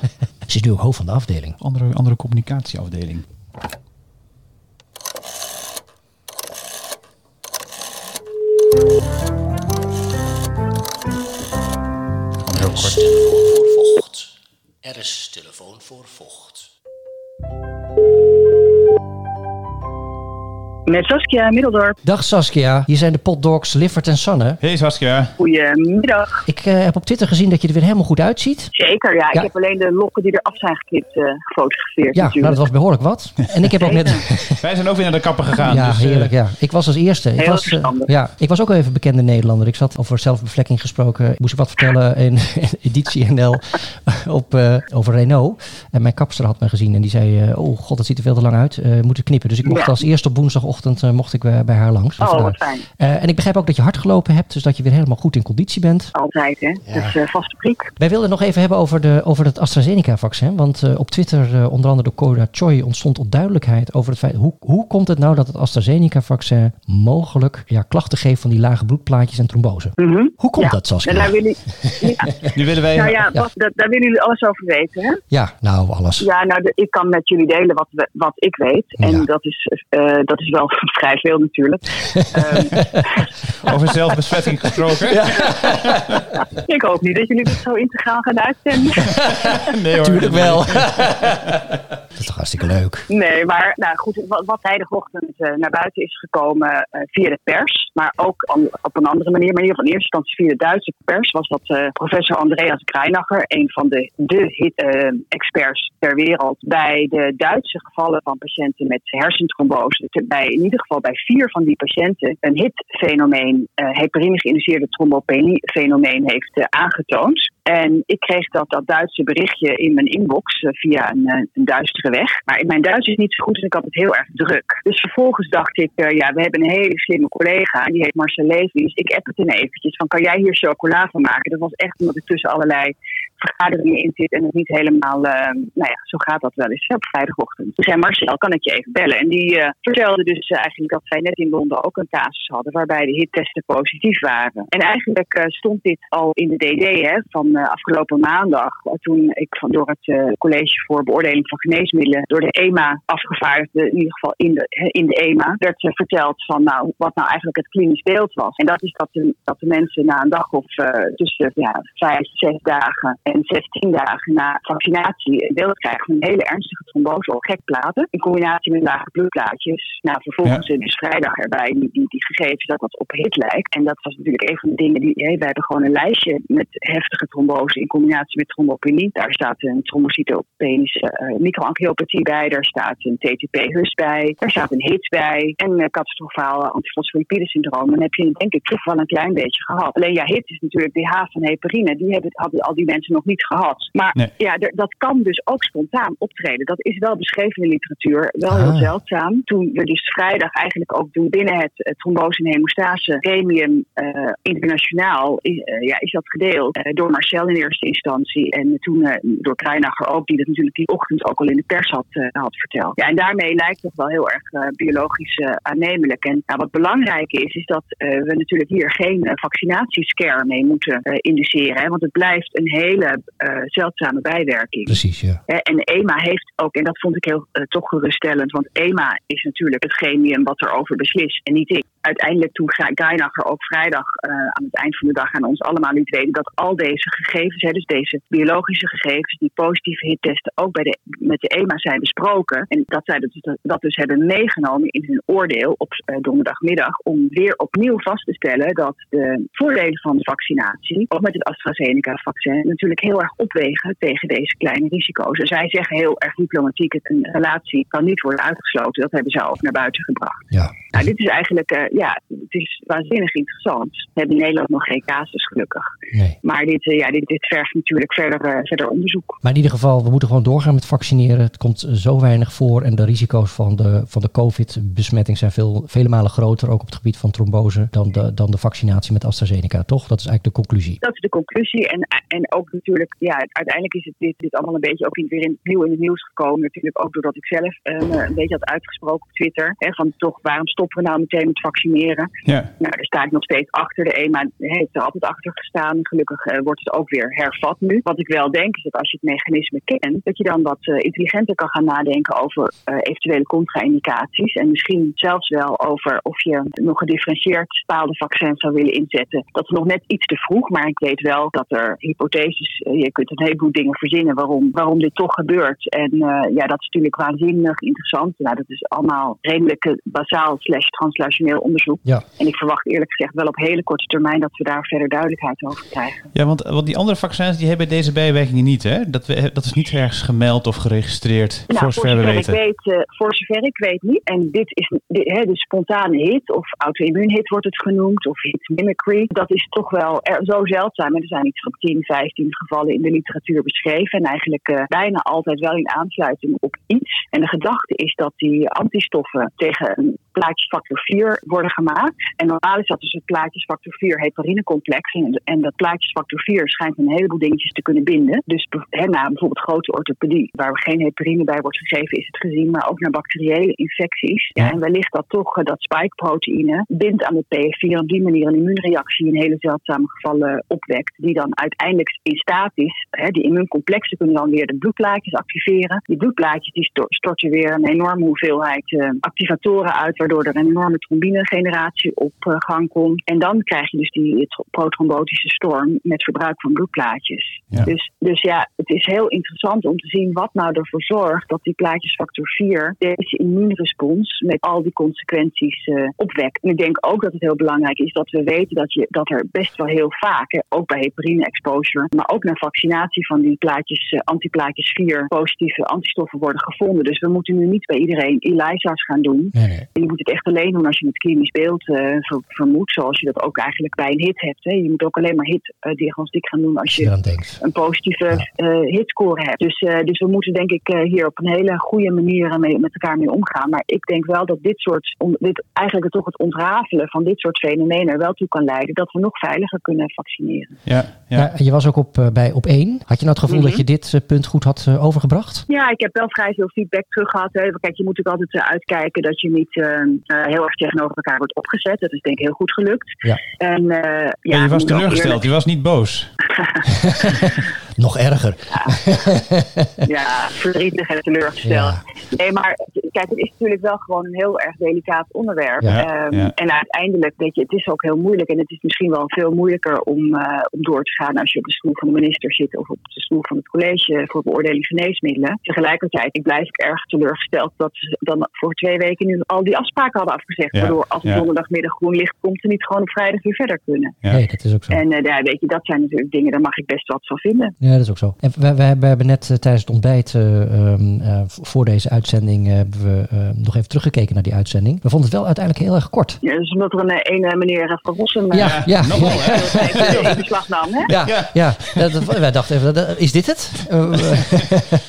Ze is nu ook hoofd van de afdeling. Andere, andere communicatieafdeling. Telefoon voor vocht. Er is telefoon voor vocht. Met Saskia Middeldorp. Dag Saskia, hier zijn de potdogs Liffert en Sanne. Hey Saskia. Goedemiddag. Ik uh, heb op Twitter gezien dat je er weer helemaal goed uitziet. Zeker, ja. ja. Ik heb alleen de lokken die eraf zijn geknipt uh, gefotografeerd. Ja, nou, dat was behoorlijk wat. En ik heb ook net... Wij zijn ook weer naar de kapper gegaan. Ja, dus, uh... heerlijk, ja. Ik was als eerste. Ik was, uh, ja, ik was ook even bekende Nederlander. Ik zat over zelfbevlekking gesproken. Ik moest wat vertellen in Editie N L op, uh, over Raynaud. En mijn kapster had me gezien en die zei, uh, oh god, dat ziet er veel te lang uit. Uh, moet ik knippen. Dus ik mocht ja. als eerste op woensdagochtend Uh, mocht ik uh, bij haar langs. Oh, wat fijn. Uh, en ik begrijp ook dat je hard gelopen hebt, dus dat je weer helemaal goed in conditie bent. Altijd, hè? Ja. Dus uh, vaste prik. Wij wilden nog even hebben over, de, over het AstraZeneca-vaccin, want uh, op Twitter, uh, onder andere door Cora Choi, ontstond onduidelijkheid over het feit, hoe, hoe komt het nou dat het AstraZeneca-vaccin mogelijk ja, klachten geeft van die lage bloedplaatjes en trombose? Mm-hmm. Hoe komt ja. dat, Saskia? En daar willen, ja. nu willen wij... Nou ja, ja. Bas, dat, daar willen jullie alles over weten, hè? Ja, nou, alles. Ja, nou, de, ik kan met jullie delen wat, we, wat ik weet. En ja. dat, is, uh, dat is wel vrij veel natuurlijk. um. Over zelfbesmetting gesproken. Ja. Ik hoop niet dat jullie dit zo integraal gaan uitzenden. Nee hoor. Natuurlijk wel. Dat is toch hartstikke leuk. Nee, maar nou goed, wat, wat vrijdagochtend uh, naar buiten is gekomen uh, via de pers, maar ook an, op een andere manier, maar in ieder geval in eerste instantie via de Duitse pers, was dat uh, professor Andreas Greinacher, een van de, de hit, uh, experts ter wereld, bij de Duitse gevallen van patiënten met hersentrombose, te, bij in ieder geval bij vier van die patiënten een H I T-fenomeen, uh, heparine geïnduceerde trombopenie-fenomeen heeft uh, aangetoond. En ik kreeg dat, dat Duitse berichtje in mijn inbox uh, via een, een duistere weg. Maar mijn Duits is niet zo goed, dus ik had het heel erg druk. Dus vervolgens dacht ik, uh, ja, we hebben een hele slimme collega, die heet Marcel Levies. Ik app het in eventjes, van kan jij hier chocola van maken? Dat was echt omdat ik tussen allerlei vergaderingen in zit en het niet helemaal, uh, nou ja, zo gaat dat wel eens op vrijdagochtend. Toen zei Marcel, kan ik je even bellen? En die uh, vertelde dus uh, eigenlijk dat zij net in Londen ook een casus hadden waarbij de H I T-testen positief waren. En eigenlijk uh, stond dit al in de D D hè, van uh, afgelopen maandag, toen ik van door het uh, College voor Beoordeling van Geneesmiddelen door de E M A afgevaardigde, in ieder geval in de, in de E M A, werd uh, verteld van nou, wat nou eigenlijk het klinisch beeld was. En dat is dat de, dat de mensen na een dag of uh, tussen ja, vijf, zes dagen en zestien dagen na vaccinatie beeld krijgen van een hele ernstige trombose of gekplaten, in combinatie met lage bloedplaatjes. Nou, vervolgens ja. dus vrijdag erbij die, die, die gegevens dat dat op H I T lijkt. En dat was natuurlijk een van de dingen die, hey, wij hebben gewoon een lijstje met heftige trombose in combinatie met trombopenie. Daar staat een trombocytopenische uh, microangiopathië bij, daar staat een T T P-hus bij, daar staat een H I T bij en uh, catastrofale antifosfolipide syndroom. Dan heb je denk ik toch wel een klein beetje gehad. Alleen ja, H I T is natuurlijk de H van heparine. Die hebben, hadden al die mensen nog niet gehad. Maar nee. ja, d- dat kan dus ook spontaan optreden. Dat is wel beschreven in de literatuur. Wel ah. heel zeldzaam. Toen we dus vrijdag eigenlijk ook doen binnen het, het trombose en hemostase gremium uh, internationaal, is, uh, ja, is dat gedeeld uh, door Marcel in eerste instantie. En toen uh, door Kruijnacher ook, die dat natuurlijk die ochtend ook al in de pers had, uh, had verteld. Ja, en daarmee lijkt het wel heel erg uh, biologisch uh, aannemelijk. En nou, wat belangrijk is, is dat uh, we natuurlijk hier geen uh, vaccinatiescare mee moeten uh, induceren. Hè, want het blijft een hele uh, zeldzame bijwerking. Precies, ja. Uh, en EMA heeft ook, en dat vond ik heel uh, toch geruststellend, want EMA is natuurlijk het gremium wat erover beslist en niet ik. Uiteindelijk toen Geinacher ook vrijdag uh, aan het eind van de dag aan ons allemaal liet weten dat al deze gegevens, hè, dus deze biologische gegevens, die positieve hittesten ook bij de, met de EMA zijn besproken. En dat zij dat, dat dus hebben meegenomen in hun oordeel op uh, donderdagmiddag om weer opnieuw vast te stellen dat de voordelen van de vaccinatie, ook met het AstraZeneca-vaccin, natuurlijk heel erg opwegen tegen deze kleine risico's. En zij zeggen heel erg diplomatiek, het een relatie kan niet worden uitgesloten. Dat hebben zij ook naar buiten gebracht. Ja. Nou, dit is eigenlijk... Uh, Ja, het is waanzinnig interessant. We hebben in Nederland nog geen casus, gelukkig. Nee. Maar dit, ja, dit, dit vergt natuurlijk verder, uh, verder onderzoek. Maar in ieder geval, we moeten gewoon doorgaan met vaccineren. Het komt zo weinig voor en de risico's van de, van de COVID-besmetting zijn veel, vele malen groter, ook op het gebied van trombose, dan de, dan de vaccinatie met AstraZeneca, toch? Dat is eigenlijk de conclusie. Dat is de conclusie. En, en ook natuurlijk, ja, uiteindelijk is het dit, dit allemaal een beetje ook weer in, nieuw in het nieuws gekomen. Natuurlijk ook doordat ik zelf uh, een beetje had uitgesproken op Twitter. Hè, van toch, waarom stoppen we nou meteen met vaccinatie? Ja. Nou, daar sta ik nog steeds achter. De EMA heeft er altijd achter gestaan. Gelukkig uh, wordt het ook weer hervat nu. Wat ik wel denk is dat als je het mechanisme kent, dat je dan wat uh, intelligenter kan gaan nadenken over uh, eventuele contra-indicaties. En misschien zelfs wel over of je nog gedifferentieerd bepaalde vaccins zou willen inzetten. Dat is nog net iets te vroeg, maar ik weet wel dat er hypotheses, uh, je kunt een heleboel dingen verzinnen waarom, waarom dit toch gebeurt. En uh, ja, dat is natuurlijk waanzinnig interessant. Nou, dat is allemaal redelijk basaal slash translationeel onderzoek. Ja. En ik verwacht eerlijk gezegd wel op hele korte termijn dat we daar verder duidelijkheid over krijgen. Ja, want, want die andere vaccins die hebben deze bijwerkingen niet, hè? Dat, we, dat is niet ergens gemeld of geregistreerd, nou, voor zover we weten. Ik weet, uh, voor zover ik weet niet. En dit is dit, hè, de spontane hit of auto-immuunhit wordt het genoemd, of hit mimicry. Dat is toch wel er, zo zeldzaam. En er zijn iets van tien, vijftien gevallen in de literatuur beschreven. En eigenlijk uh, bijna altijd wel in aansluiting op iets. En de gedachte is dat die antistoffen tegen een plaatje factor vier worden gemaakt. En normaal is dat dus het plaatjesfactor vier heparinecomplex. En, en dat plaatjesfactor vier schijnt een heleboel dingetjes te kunnen binden. Dus he, na bijvoorbeeld grote orthopedie, waar geen heparine bij wordt gegeven, is het gezien. Maar ook naar bacteriële infecties. Ja. En wellicht dat toch uh, dat spikeproteïne bindt aan het P F vier. En op die manier een immuunreactie in hele zeldzame gevallen opwekt. Die dan uiteindelijk in staat is. He, die immuuncomplexen kunnen dan weer de bloedplaatjes activeren. Die bloedplaatjes die storten weer een enorme hoeveelheid uh, activatoren uit, waardoor er een enorme trombinegeneratie op uh, gang komt. En dan krijg je dus die protrombotische storm met verbruik van bloedplaatjes. Ja. Dus, dus ja, het is heel interessant om te zien wat nou ervoor zorgt dat die plaatjesfactor vier deze immuunrespons met al die consequenties uh, opwekt. En ik denk ook dat het heel belangrijk is dat we weten dat, je, dat er best wel heel vaak, hè, ook bij heparine-exposure, maar ook na vaccinatie van die plaatjes, uh, antiplaatjes vier, positieve antistoffen worden gevonden. Dus we moeten nu niet bij iedereen ELISA's gaan doen. Nee, nee. Je moet het echt alleen doen als je het klinisch beeld uh, vermoedt, zoals je dat ook eigenlijk bij een hit hebt. Hè. Je moet ook alleen maar hit-diagnostiek uh, gaan doen als je, je denkt. een positieve ja. uh, hitscore hebt. Dus, uh, dus we moeten denk ik uh, hier op een hele goede manier mee, met elkaar mee omgaan. Maar ik denk wel dat dit soort, on, dit, eigenlijk toch het ontrafelen van dit soort fenomenen er wel toe kan leiden dat we nog veiliger kunnen vaccineren. Ja, ja. Ja, je was ook op, uh, bij op één. Had je nou het gevoel mm-hmm. dat je dit uh, punt goed had uh, overgebracht? Ja, ik heb wel vrij veel feedback terug gehad. Hè. Kijk, je moet ook altijd uh, uitkijken dat je niet Uh, Uh, heel erg tegenover elkaar wordt opgezet. Dat is denk ik heel goed gelukt. Ja. En, uh, ja, ja, je was teleurgesteld, je was niet boos. Nog erger. Ja, ja, verdrietig en teleurgesteld. Ja. Nee, maar kijk, het is natuurlijk wel gewoon een heel erg delicaat onderwerp. Ja, um, ja. En uiteindelijk, weet je, het is ook heel moeilijk. En het is misschien wel veel moeilijker om, uh, om door te gaan als je op de stoel van de minister zit of op de stoel van het college voor beoordeling geneesmiddelen. Tegelijkertijd, ik blijf erg teleurgesteld dat ze dan voor twee weken nu al die afspraken hadden afgezegd. Ja, waardoor als het ja. donderdagmiddag groen licht komt, ze niet gewoon op vrijdag weer verder kunnen. Ja, nee, dat is ook zo. En uh, ja, weet je, dat zijn natuurlijk dingen, daar mag ik best wat van vinden. Ja, dat is ook zo. En we, we hebben net uh, tijdens het ontbijt uh, um, uh, voor deze uitzending uh, we uh, nog even teruggekeken naar die uitzending. We vonden het wel uiteindelijk heel erg kort. Ja, dus omdat er een, een, een meneer Van Rossum... Ja, ja. ja. Nogal, hè? Even de slag nam, hè? Ja, ja. ja. Dat, dat, wij dachten even, dat, is dit het?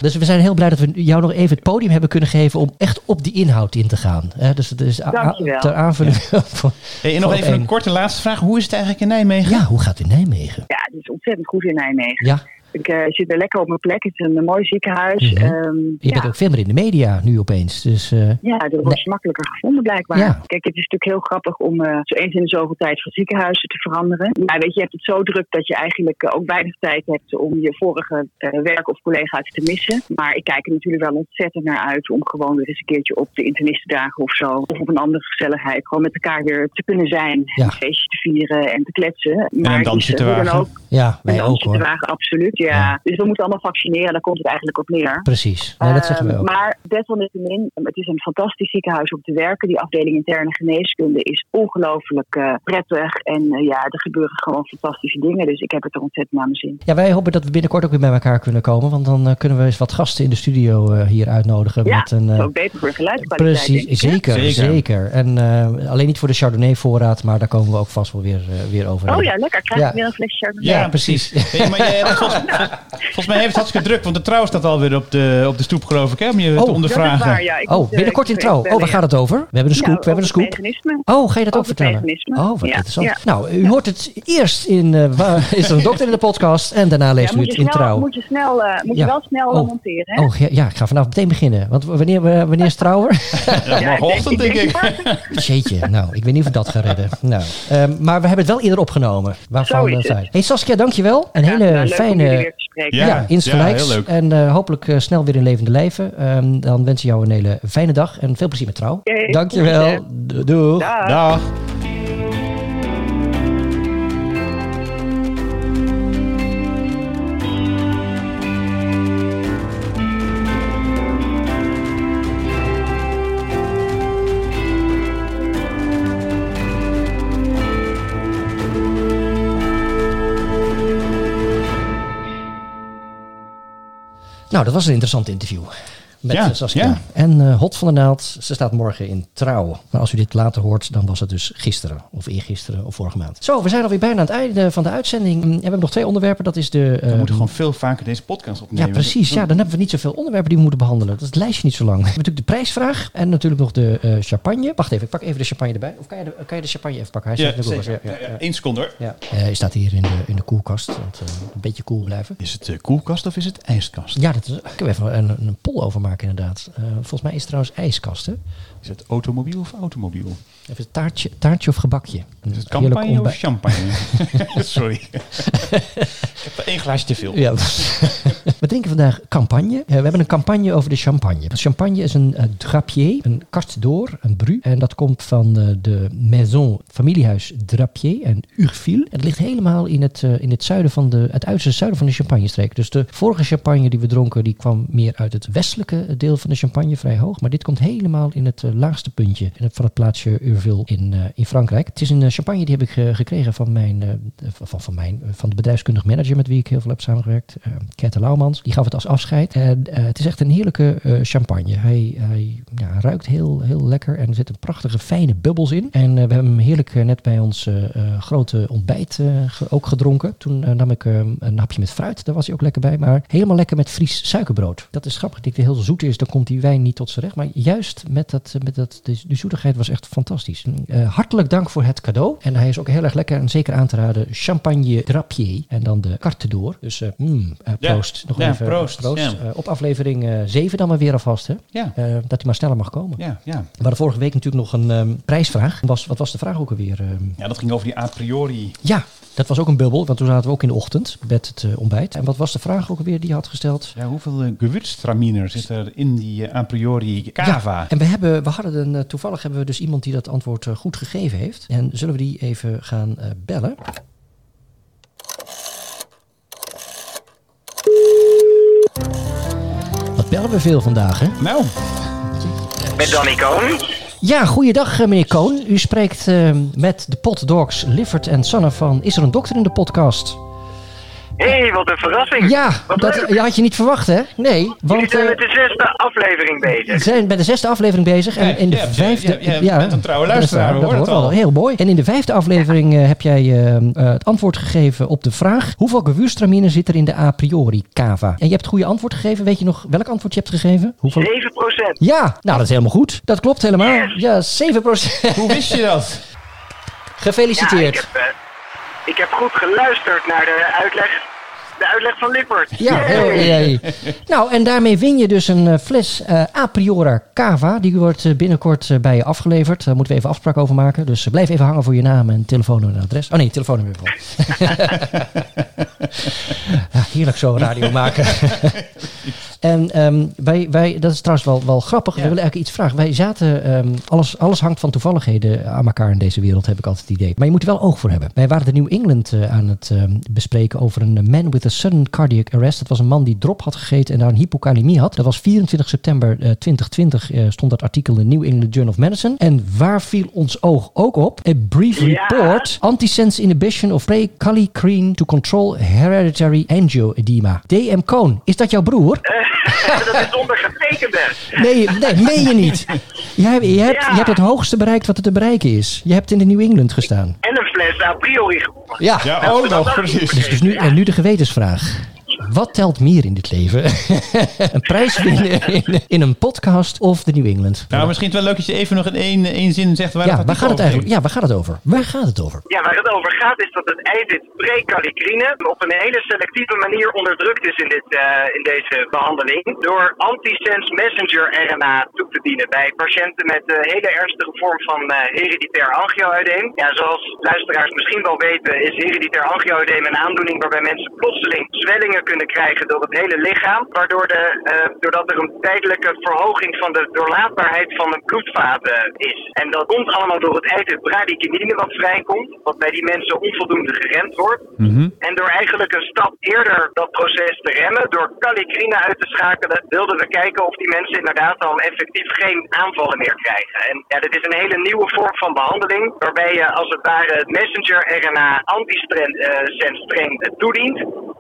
Dus we zijn heel blij dat we jou nog even het podium hebben kunnen geven om echt op die inhoud in te gaan. Hè? Dus, dus a- ter aanvulling... Ja. Van, hey, en nog even een, een korte laatste vraag. Hoe is het eigenlijk in Nijmegen? Ja, hoe gaat het in Nijmegen? Ja, het is ontzettend goed in Nijmegen. Ja. Ik uh, zit weer lekker op mijn plek. Het is een, een mooi ziekenhuis. Mm-hmm. Um, je ja. bent ook veel meer in de media nu opeens. Dus, uh, ja, dat wordt nee. makkelijker gevonden blijkbaar. Ja. Kijk, het is natuurlijk heel grappig om uh, zo eens in de zoveel tijd van ziekenhuizen te veranderen. Maar weet je, je hebt het zo druk dat je eigenlijk uh, ook weinig tijd hebt om je vorige uh, werk of collega's te missen. Maar ik kijk er natuurlijk wel ontzettend naar uit om gewoon weer eens een keertje op de internistendagen of zo. Of op een andere gezelligheid. Gewoon met elkaar weer te kunnen zijn. Ja. Een feestje te vieren en te kletsen. Maar en een dansje te wagen. Ook, ja, wij een ook hoor. Te wagen, absoluut. Ja. Ja, dus we moeten allemaal vaccineren, daar komt het eigenlijk op neer. Precies, nee, dat zeggen we ook. Uh, maar desalniettemin, het is een fantastisch ziekenhuis om te werken. Die afdeling interne geneeskunde is ongelooflijk uh, prettig. En uh, ja, er gebeuren gewoon fantastische dingen. Dus ik heb het er ontzettend naar mijn zin. Ja, wij hopen dat we binnenkort ook weer bij elkaar kunnen komen. Want dan uh, kunnen we eens wat gasten in de studio uh, hier uitnodigen. Ja, met een, uh, ook beter voor geluidskwaliteit. Precies, zeker, zeker, zeker. En uh, alleen niet voor de Chardonnay-voorraad, maar daar komen we ook vast wel weer, uh, weer over. Oh ja, lekker. Krijg je ja. weer een flesje Chardonnay. Ja, precies. Ja, maar jij hebt vast... Volgens mij heeft het hartstikke druk, want de Trouw staat alweer op de, op de stoep, geloof ik, hè, om je oh, te ondervragen. Waar, ja. ik, oh, binnenkort in Trouw. Oh, waar gaat het over? We hebben een scoop. Ja, we hebben een scoop. Veganisme. Oh, ga je dat over ook vertellen? Veganisme. Oh, wat ja. interessant. Ja. Nou, u ja. hoort het eerst in uh, waar is er een dokter in de podcast en daarna leest ja, u het snel, in Trouw. Moet je snel, uh, moet ja. je wel snel oh. monteren. Hè? Oh ja, ja, ik ga vanaf meteen beginnen. Want wanneer, uh, wanneer is Trouwer? Ja, morgenochtend denk ik. Jeetje, nou, ik weet niet of ik dat ga redden. Nou, uh, maar we hebben het wel eerder opgenomen. Waarvan we zijn. Hey Saskia, dankjewel. Een hele fijne. Ja, ja, insgelijks. Ja, en uh, hopelijk uh, snel weer in levende lijven. Um, dan wens ik jou een hele fijne dag en veel plezier met Trouw. Okay. Dankjewel. Doei. Doeg. Dag. Dag. Nou, dat was een interessant interview met ja, Saskia. Ja. En uh, hot van de naald, ze staat morgen in Trouw. Maar als u dit later hoort, dan was het dus gisteren of eergisteren of vorige maand. Zo, we zijn alweer bijna aan het einde van de uitzending. En we hebben nog twee onderwerpen, dat is de... Uh, we moeten gewoon veel vaker deze podcast opnemen. Ja, precies. Ja, dan hebben we niet zoveel onderwerpen die we moeten behandelen. Dat is het lijstje niet zo lang. We hebben natuurlijk de prijsvraag en natuurlijk nog de uh, champagne. Wacht even, ik pak even de champagne erbij. Of kan je de, kan je de champagne even pakken? Hij ja, staat in de ja, ja, ja. Eén seconde hoor. Ja. Uh, hij staat hier in de, in de koelkast, want uh, een beetje koel blijven. Is het uh, koelkast of is het ijskast? Ja, dat is, ik heb even een, een poll over maken. Inderdaad. Uh, volgens mij is het trouwens ijskast. Hè? Is het automobiel of automobiel? Even een taartje, taartje of gebakje. Een is het campagne ontbij- of champagne? Sorry. Ik heb er één glaasje te veel. Ja. We drinken vandaag campagne. Uh, we hebben een campagne over de champagne. Champagne is een uh, drapier, een carte d'or, een bru. En dat komt van uh, de maison familiehuis Drapier en Urville. Het ligt helemaal in het, uh, in het zuiden van de, het uiterste zuiden van de Champagne-streek. Dus de vorige champagne die we dronken, die kwam meer uit het westelijke deel van de Champagne, vrij hoog. Maar dit komt helemaal in het uh, laagste puntje van het plaatsje Urville in, uh, in Frankrijk. Het is een uh, champagne die heb ik uh, gekregen van mijn, uh, van, van mijn, uh, van de bedrijfskundig manager met wie ik heel veel heb samengewerkt, uh, Kette Lauwman. Die gaf het als afscheid. En, uh, het is echt een heerlijke uh, champagne. Hij, hij ja, ruikt heel, heel lekker en er zitten prachtige fijne bubbels in. En uh, we hebben hem heerlijk uh, net bij ons uh, grote ontbijt uh, ge- ook gedronken. Toen uh, nam ik uh, een hapje met fruit. Daar was hij ook lekker bij. Maar helemaal lekker met Fries suikerbrood. Dat is grappig. Dat hij heel zoet is. Dan komt die wijn niet tot z'n recht. Maar juist met dat, met dat de, de zoetigheid was echt fantastisch. Uh, hartelijk dank voor het cadeau. En hij is ook heel erg lekker en zeker aan te raden. Champagne Drapier. En dan de carte d'or. Dus uh, mm, uh, proost. Ja. Nog ja, even proost. proost. Ja. Uh, op aflevering uh, zeven dan maar weer alvast. Hè? Ja. Uh, dat u maar sneller mag komen. Ja, ja. We hadden vorige week natuurlijk nog een um, prijsvraag. Was, wat was de vraag ook alweer? Um... Ja, dat ging over die a priori. Ja, dat was ook een bubbel. Want toen zaten we ook in de ochtend met het uh, ontbijt. En wat was de vraag ook alweer die je had gesteld? Ja, hoeveel uh, gewürztraminer zit er in die uh, a priori cava? Ja, en we, hebben, we hadden een, uh, toevallig hebben we dus iemand die dat antwoord uh, goed gegeven heeft. En zullen we die even gaan uh, bellen? Bellen we veel vandaag, hè? Nou. Met Danny Koon. Ja, goeiedag meneer Koon. U spreekt uh, met de Pot Dogs Lifford en Sanne van Is er een dokter in de podcast? Hey, Jee, wat een verrassing. Ja, wat dat leuk. Had je niet verwacht, hè? Nee. Want, jullie zijn met de zesde aflevering bezig. We zijn met de zesde aflevering bezig. En ja, in de ja, vijfde, ja, ja, ja, bent een trouwe luisteraar, we horen het al. Heel mooi. En in de vijfde aflevering ja. heb jij uh, uh, het antwoord gegeven op de vraag... hoeveel gewuurstramine zit er in de a priori cava? En je hebt het goede antwoord gegeven. Weet je nog welk antwoord je hebt gegeven? Hoeveel? zeven procent. Ja, nou dat is helemaal goed. Dat klopt helemaal. Yes. Ja, zeven procent. Hoe wist je dat? Gefeliciteerd. Ja, ik heb, uh, Ik heb goed geluisterd naar de uitleg, de uitleg van Lippert. Ja, hey, hey, hey. Nou, en daarmee win je dus een fles uh, a priori cava. Die wordt binnenkort bij je afgeleverd. Daar moeten we even afspraak over maken. Dus blijf even hangen voor je naam en telefoonnummer en adres. Oh nee, telefoonnummer. Ja, heerlijk zo radio maken. En um, wij, wij, dat is trouwens wel, wel grappig. Ja. We willen eigenlijk iets vragen. Wij zaten, um, alles, alles hangt van toevalligheden aan elkaar in deze wereld, heb ik altijd het idee. Maar je moet er wel oog voor hebben. Wij waren de New England uh, aan het um, bespreken over een man with a sudden cardiac arrest. Dat was een man die drop had gegeten en daar een hypokalemie had. Dat was vierentwintig september twintig twintig, uh, stond dat artikel in New England Journal of Medicine. En waar viel ons oog ook op? A brief report. Ja. Antisense inhibition of prekallikrein to control hereditary angioedema. D M Cohn, is dat jouw broer? Uh. Dat is ondergetekend. Nee, nee, meen je niet. Jij, je, hebt, ja. je hebt het hoogste bereikt wat er te bereiken is. Je hebt in de New England gestaan. En een fles a priori gewonnen. Ja, ja nou, ook nog, precies. Dus, dus nu, ja. En nu de gewetensvraag. Wat telt meer in dit leven? Een prijs winnen in, in een podcast of de New England? Nou, misschien is het wel leuk dat je even nog in één, één zin zegt... Waar ja, het waar gaat het eigenlijk? Ja, waar gaat het over? Waar gaat het over? Ja, waar het over gaat is dat het eiwit prekallikrein op een hele selectieve manier onderdrukt is in, dit, uh, in deze behandeling... door antisense messenger R N A toe te dienen bij patiënten met een uh, hele ernstige vorm van uh, hereditair angioedeem. Ja, zoals luisteraars misschien wel weten is hereditair angioedeem een aandoening... waarbij mensen plotseling zwellingen kunnen krijgen door het hele lichaam, waardoor de, uh, doordat er een tijdelijke verhoging van de doorlaatbaarheid van een bloedvaten is. En dat komt allemaal door het eiwit bradykinine wat vrijkomt, wat bij die mensen onvoldoende geremd wordt. Mm-hmm. En door eigenlijk een stap eerder dat proces te remmen, door kallikrein uit te schakelen, wilden we kijken of die mensen inderdaad dan effectief geen aanvallen meer krijgen. En ja, dit is een hele nieuwe vorm van behandeling, waarbij je als het ware het messenger-R N A antisense-streng uh, toedient.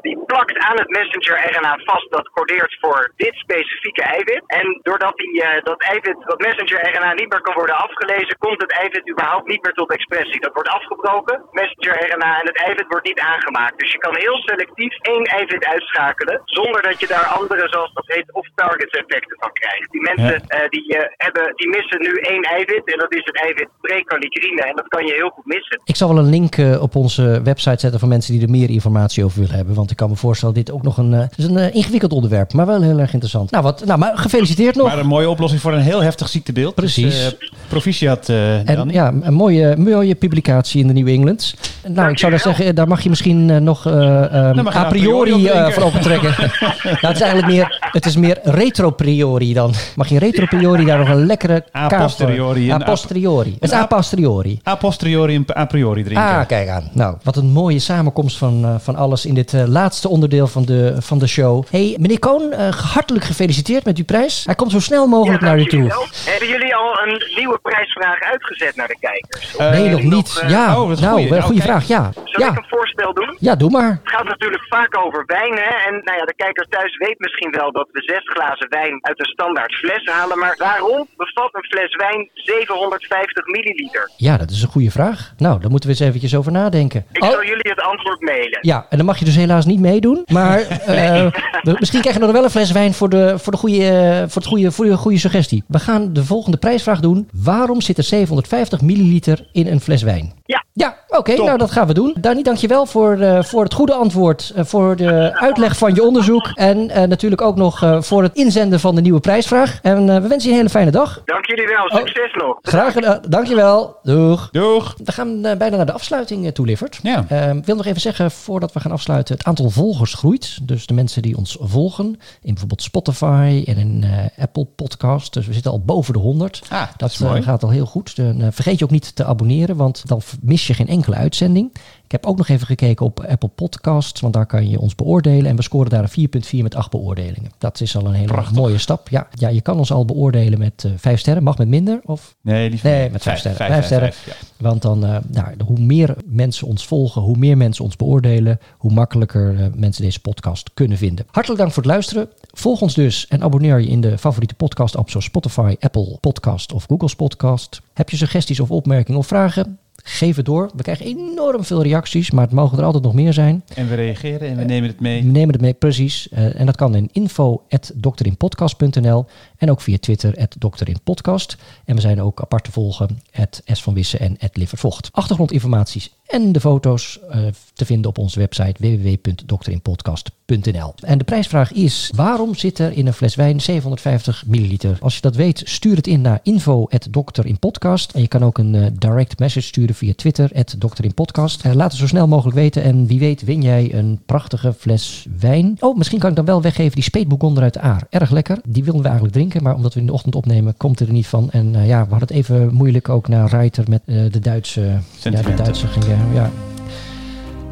Die plakt aan het messenger-R N A vast dat codeert voor dit specifieke eiwit. En doordat die, uh, dat eiwit, dat messenger-R N A niet meer kan worden afgelezen, komt het eiwit überhaupt niet meer tot expressie. Dat wordt afgebroken, messenger-R N A, en het eiwit wordt niet aangemaakt. Dus je kan heel selectief één eiwit uitschakelen, zonder dat je daar andere, zoals dat heet, off-targets effecten van krijgt. Die mensen ja. uh, die, uh, hebben, die missen nu één eiwit, en dat is het eiwit prekallikrein. En dat kan je heel goed missen. Ik zal wel een link uh, op onze website zetten voor mensen die er meer informatie over willen hebben, want ik kan me voorstellen dit ook nog een, uh, is een uh, ingewikkeld onderwerp, maar wel heel erg interessant. Nou, wat, nou, maar gefeliciteerd nog. Maar een mooie oplossing voor een heel heftig ziektebeeld. Precies. Dus, uh, proficiat, uh, en, ja, een mooie, mooie publicatie in de New England. Nou, Dank ik zou dan zeggen, daar mag je misschien uh, nog uh, um, a priori op uh, van opentrekken. Nou, het is eigenlijk meer, het is meer retro priori dan. Mag je retro priori daar nog een lekkere kaart voor? A posteriori. A posteriori. Het is a posteriori. A posteriori en a priori drinken. Ah, kijk aan. Nou, wat een mooie samenkomst van, uh, van alles in dit uh, laatste onderdeel van de, van de show. Hey, meneer Cohn, uh, hartelijk gefeliciteerd met uw prijs. Hij komt zo snel mogelijk ja, naar u toe. Wel. Hebben jullie al een nieuwe prijsvraag uitgezet naar de kijkers? Uh, nee, nog niet. Uh, ja, oh, dat is nou, goede nou, vraag. Ja. Zal ja. ik een voorstel doen? Ja, doe maar. Het gaat natuurlijk vaak over wijn, hè? En nou ja, de kijker thuis weet misschien wel dat we zes glazen wijn uit een standaard fles halen, maar waarom bevat een fles wijn zevenhonderdvijftig milliliter? Ja, dat is een goede vraag. Nou, daar moeten we eens eventjes over nadenken. Ik oh. zal jullie het antwoord mailen. Ja, en dan mag je dus helaas niet meedoen, maar nee. uh, we, misschien krijgen we nog wel een fles wijn voor de, voor de goede, voor het goede, voor de goede suggestie. We gaan de volgende prijsvraag doen. Waarom zit er zevenhonderdvijftig milliliter in een fles wijn? Ja. Ja, oké, okay, nou dat gaan we doen. Dani, dankjewel voor, uh, voor het goede antwoord, uh, voor de uitleg van je onderzoek en uh, natuurlijk ook nog uh, voor het inzenden van de nieuwe prijsvraag. En uh, we wensen je een hele fijne dag. Dank jullie wel, succes oh, nog. Graag gedaan, uh, dankjewel. Doeg. Doeg. We gaan uh, bijna naar de afsluiting uh, toe, Liffert. Ja. Uh, ik wil nog even zeggen, voordat we gaan afsluiten, het aantal volgers groeit. Dus de mensen die ons volgen, in bijvoorbeeld Spotify en in uh, Apple Podcasts. Dus we zitten al boven de honderd. Ah, dat dat uh, gaat al heel goed. Uh, vergeet je ook niet te abonneren, want dan mis je geen enkele uitzending. Ik heb ook nog even gekeken op Apple Podcasts, want daar kan je ons beoordelen. En we scoren daar een vier komma vier met acht beoordelingen. Dat is al een hele Prachtig. mooie stap. Ja, ja, je kan ons al beoordelen met uh, vijf sterren. Mag met minder? Of? Nee, liefst nee, met vijf, vijf sterren. Vijf, vijf sterren. Vijf, ja. Want dan, uh, nou, hoe meer mensen ons volgen, hoe meer mensen ons beoordelen, hoe makkelijker uh, mensen deze podcast kunnen vinden. Hartelijk dank voor het luisteren. Volg ons dus en abonneer je in de favoriete podcast-app zoals Spotify, Apple Podcast of Google's Podcast. Heb je suggesties of opmerkingen of vragen? Geef het door. We krijgen enorm veel reacties, maar het mogen er altijd nog meer zijn. En we reageren en we uh, nemen het mee. We nemen het mee, precies. Uh, en dat kan in info at dokterinpodcast punt n l en ook via Twitter at dokterinpodcast. En we zijn ook apart te volgen at s van wissen en at livervocht. Achtergrondinformaties en de foto's uh, te vinden op onze website w w w punt dokterinpodcast punt n l. En de prijsvraag is: waarom zit er in een fles wijn zevenhonderdvijftig milliliter? Als je dat weet, stuur het in naar info at dokterinpodcast. En je kan ook een uh, direct message sturen via Twitter, at dokterinpodcast. Uh, laat het zo snel mogelijk weten en wie weet win jij een prachtige fles wijn. Oh, misschien kan ik dan wel weggeven die speetbourgonder uit Aar. Erg lekker. Die wilden we eigenlijk drinken, maar omdat we in de ochtend opnemen, komt er niet van. En uh, ja, we hadden het even moeilijk ook naar Reiter met uh, de Duitse... Ja, de Duitse ging, uh, ja.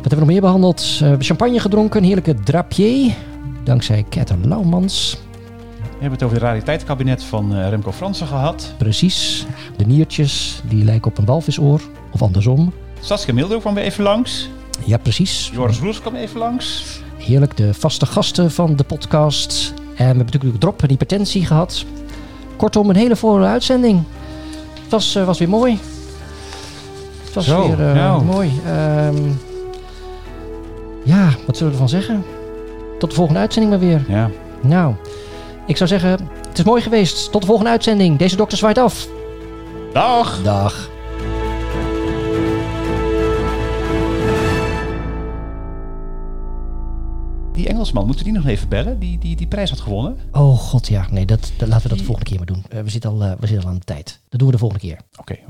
Wat hebben we nog meer behandeld? Uh, champagne gedronken, een heerlijke drapier, dankzij Ketten Lauwmans. We hebben het over het rariteitenkabinet van uh, Remco Fransen gehad. Precies. De niertjes, die lijken op een walvisoor. Of andersom. Saskia Mildo kwam weer even langs. Ja, precies. Joris Roes kwam even langs. Heerlijk, de vaste gasten van de podcast. En we hebben natuurlijk drop en hypertensie gehad. Kortom, een hele volle uitzending. Het was, uh, was weer mooi. Het was Zo, weer uh, nou. mooi. Um, ja, wat zullen we ervan zeggen? Tot de volgende uitzending maar weer. Ja. Nou, ik zou zeggen, het is mooi geweest. Tot de volgende uitzending. Deze dokter zwaait af. Dag. Dag. Die Engelsman, moeten we die nog even bellen? Die, die, die prijs had gewonnen. Oh god, ja. Nee, dat, dat, laten we dat de volgende keer maar doen. Uh, we, zitten al, uh, we zitten al aan de tijd. Dat doen we de volgende keer. Oké. Okay.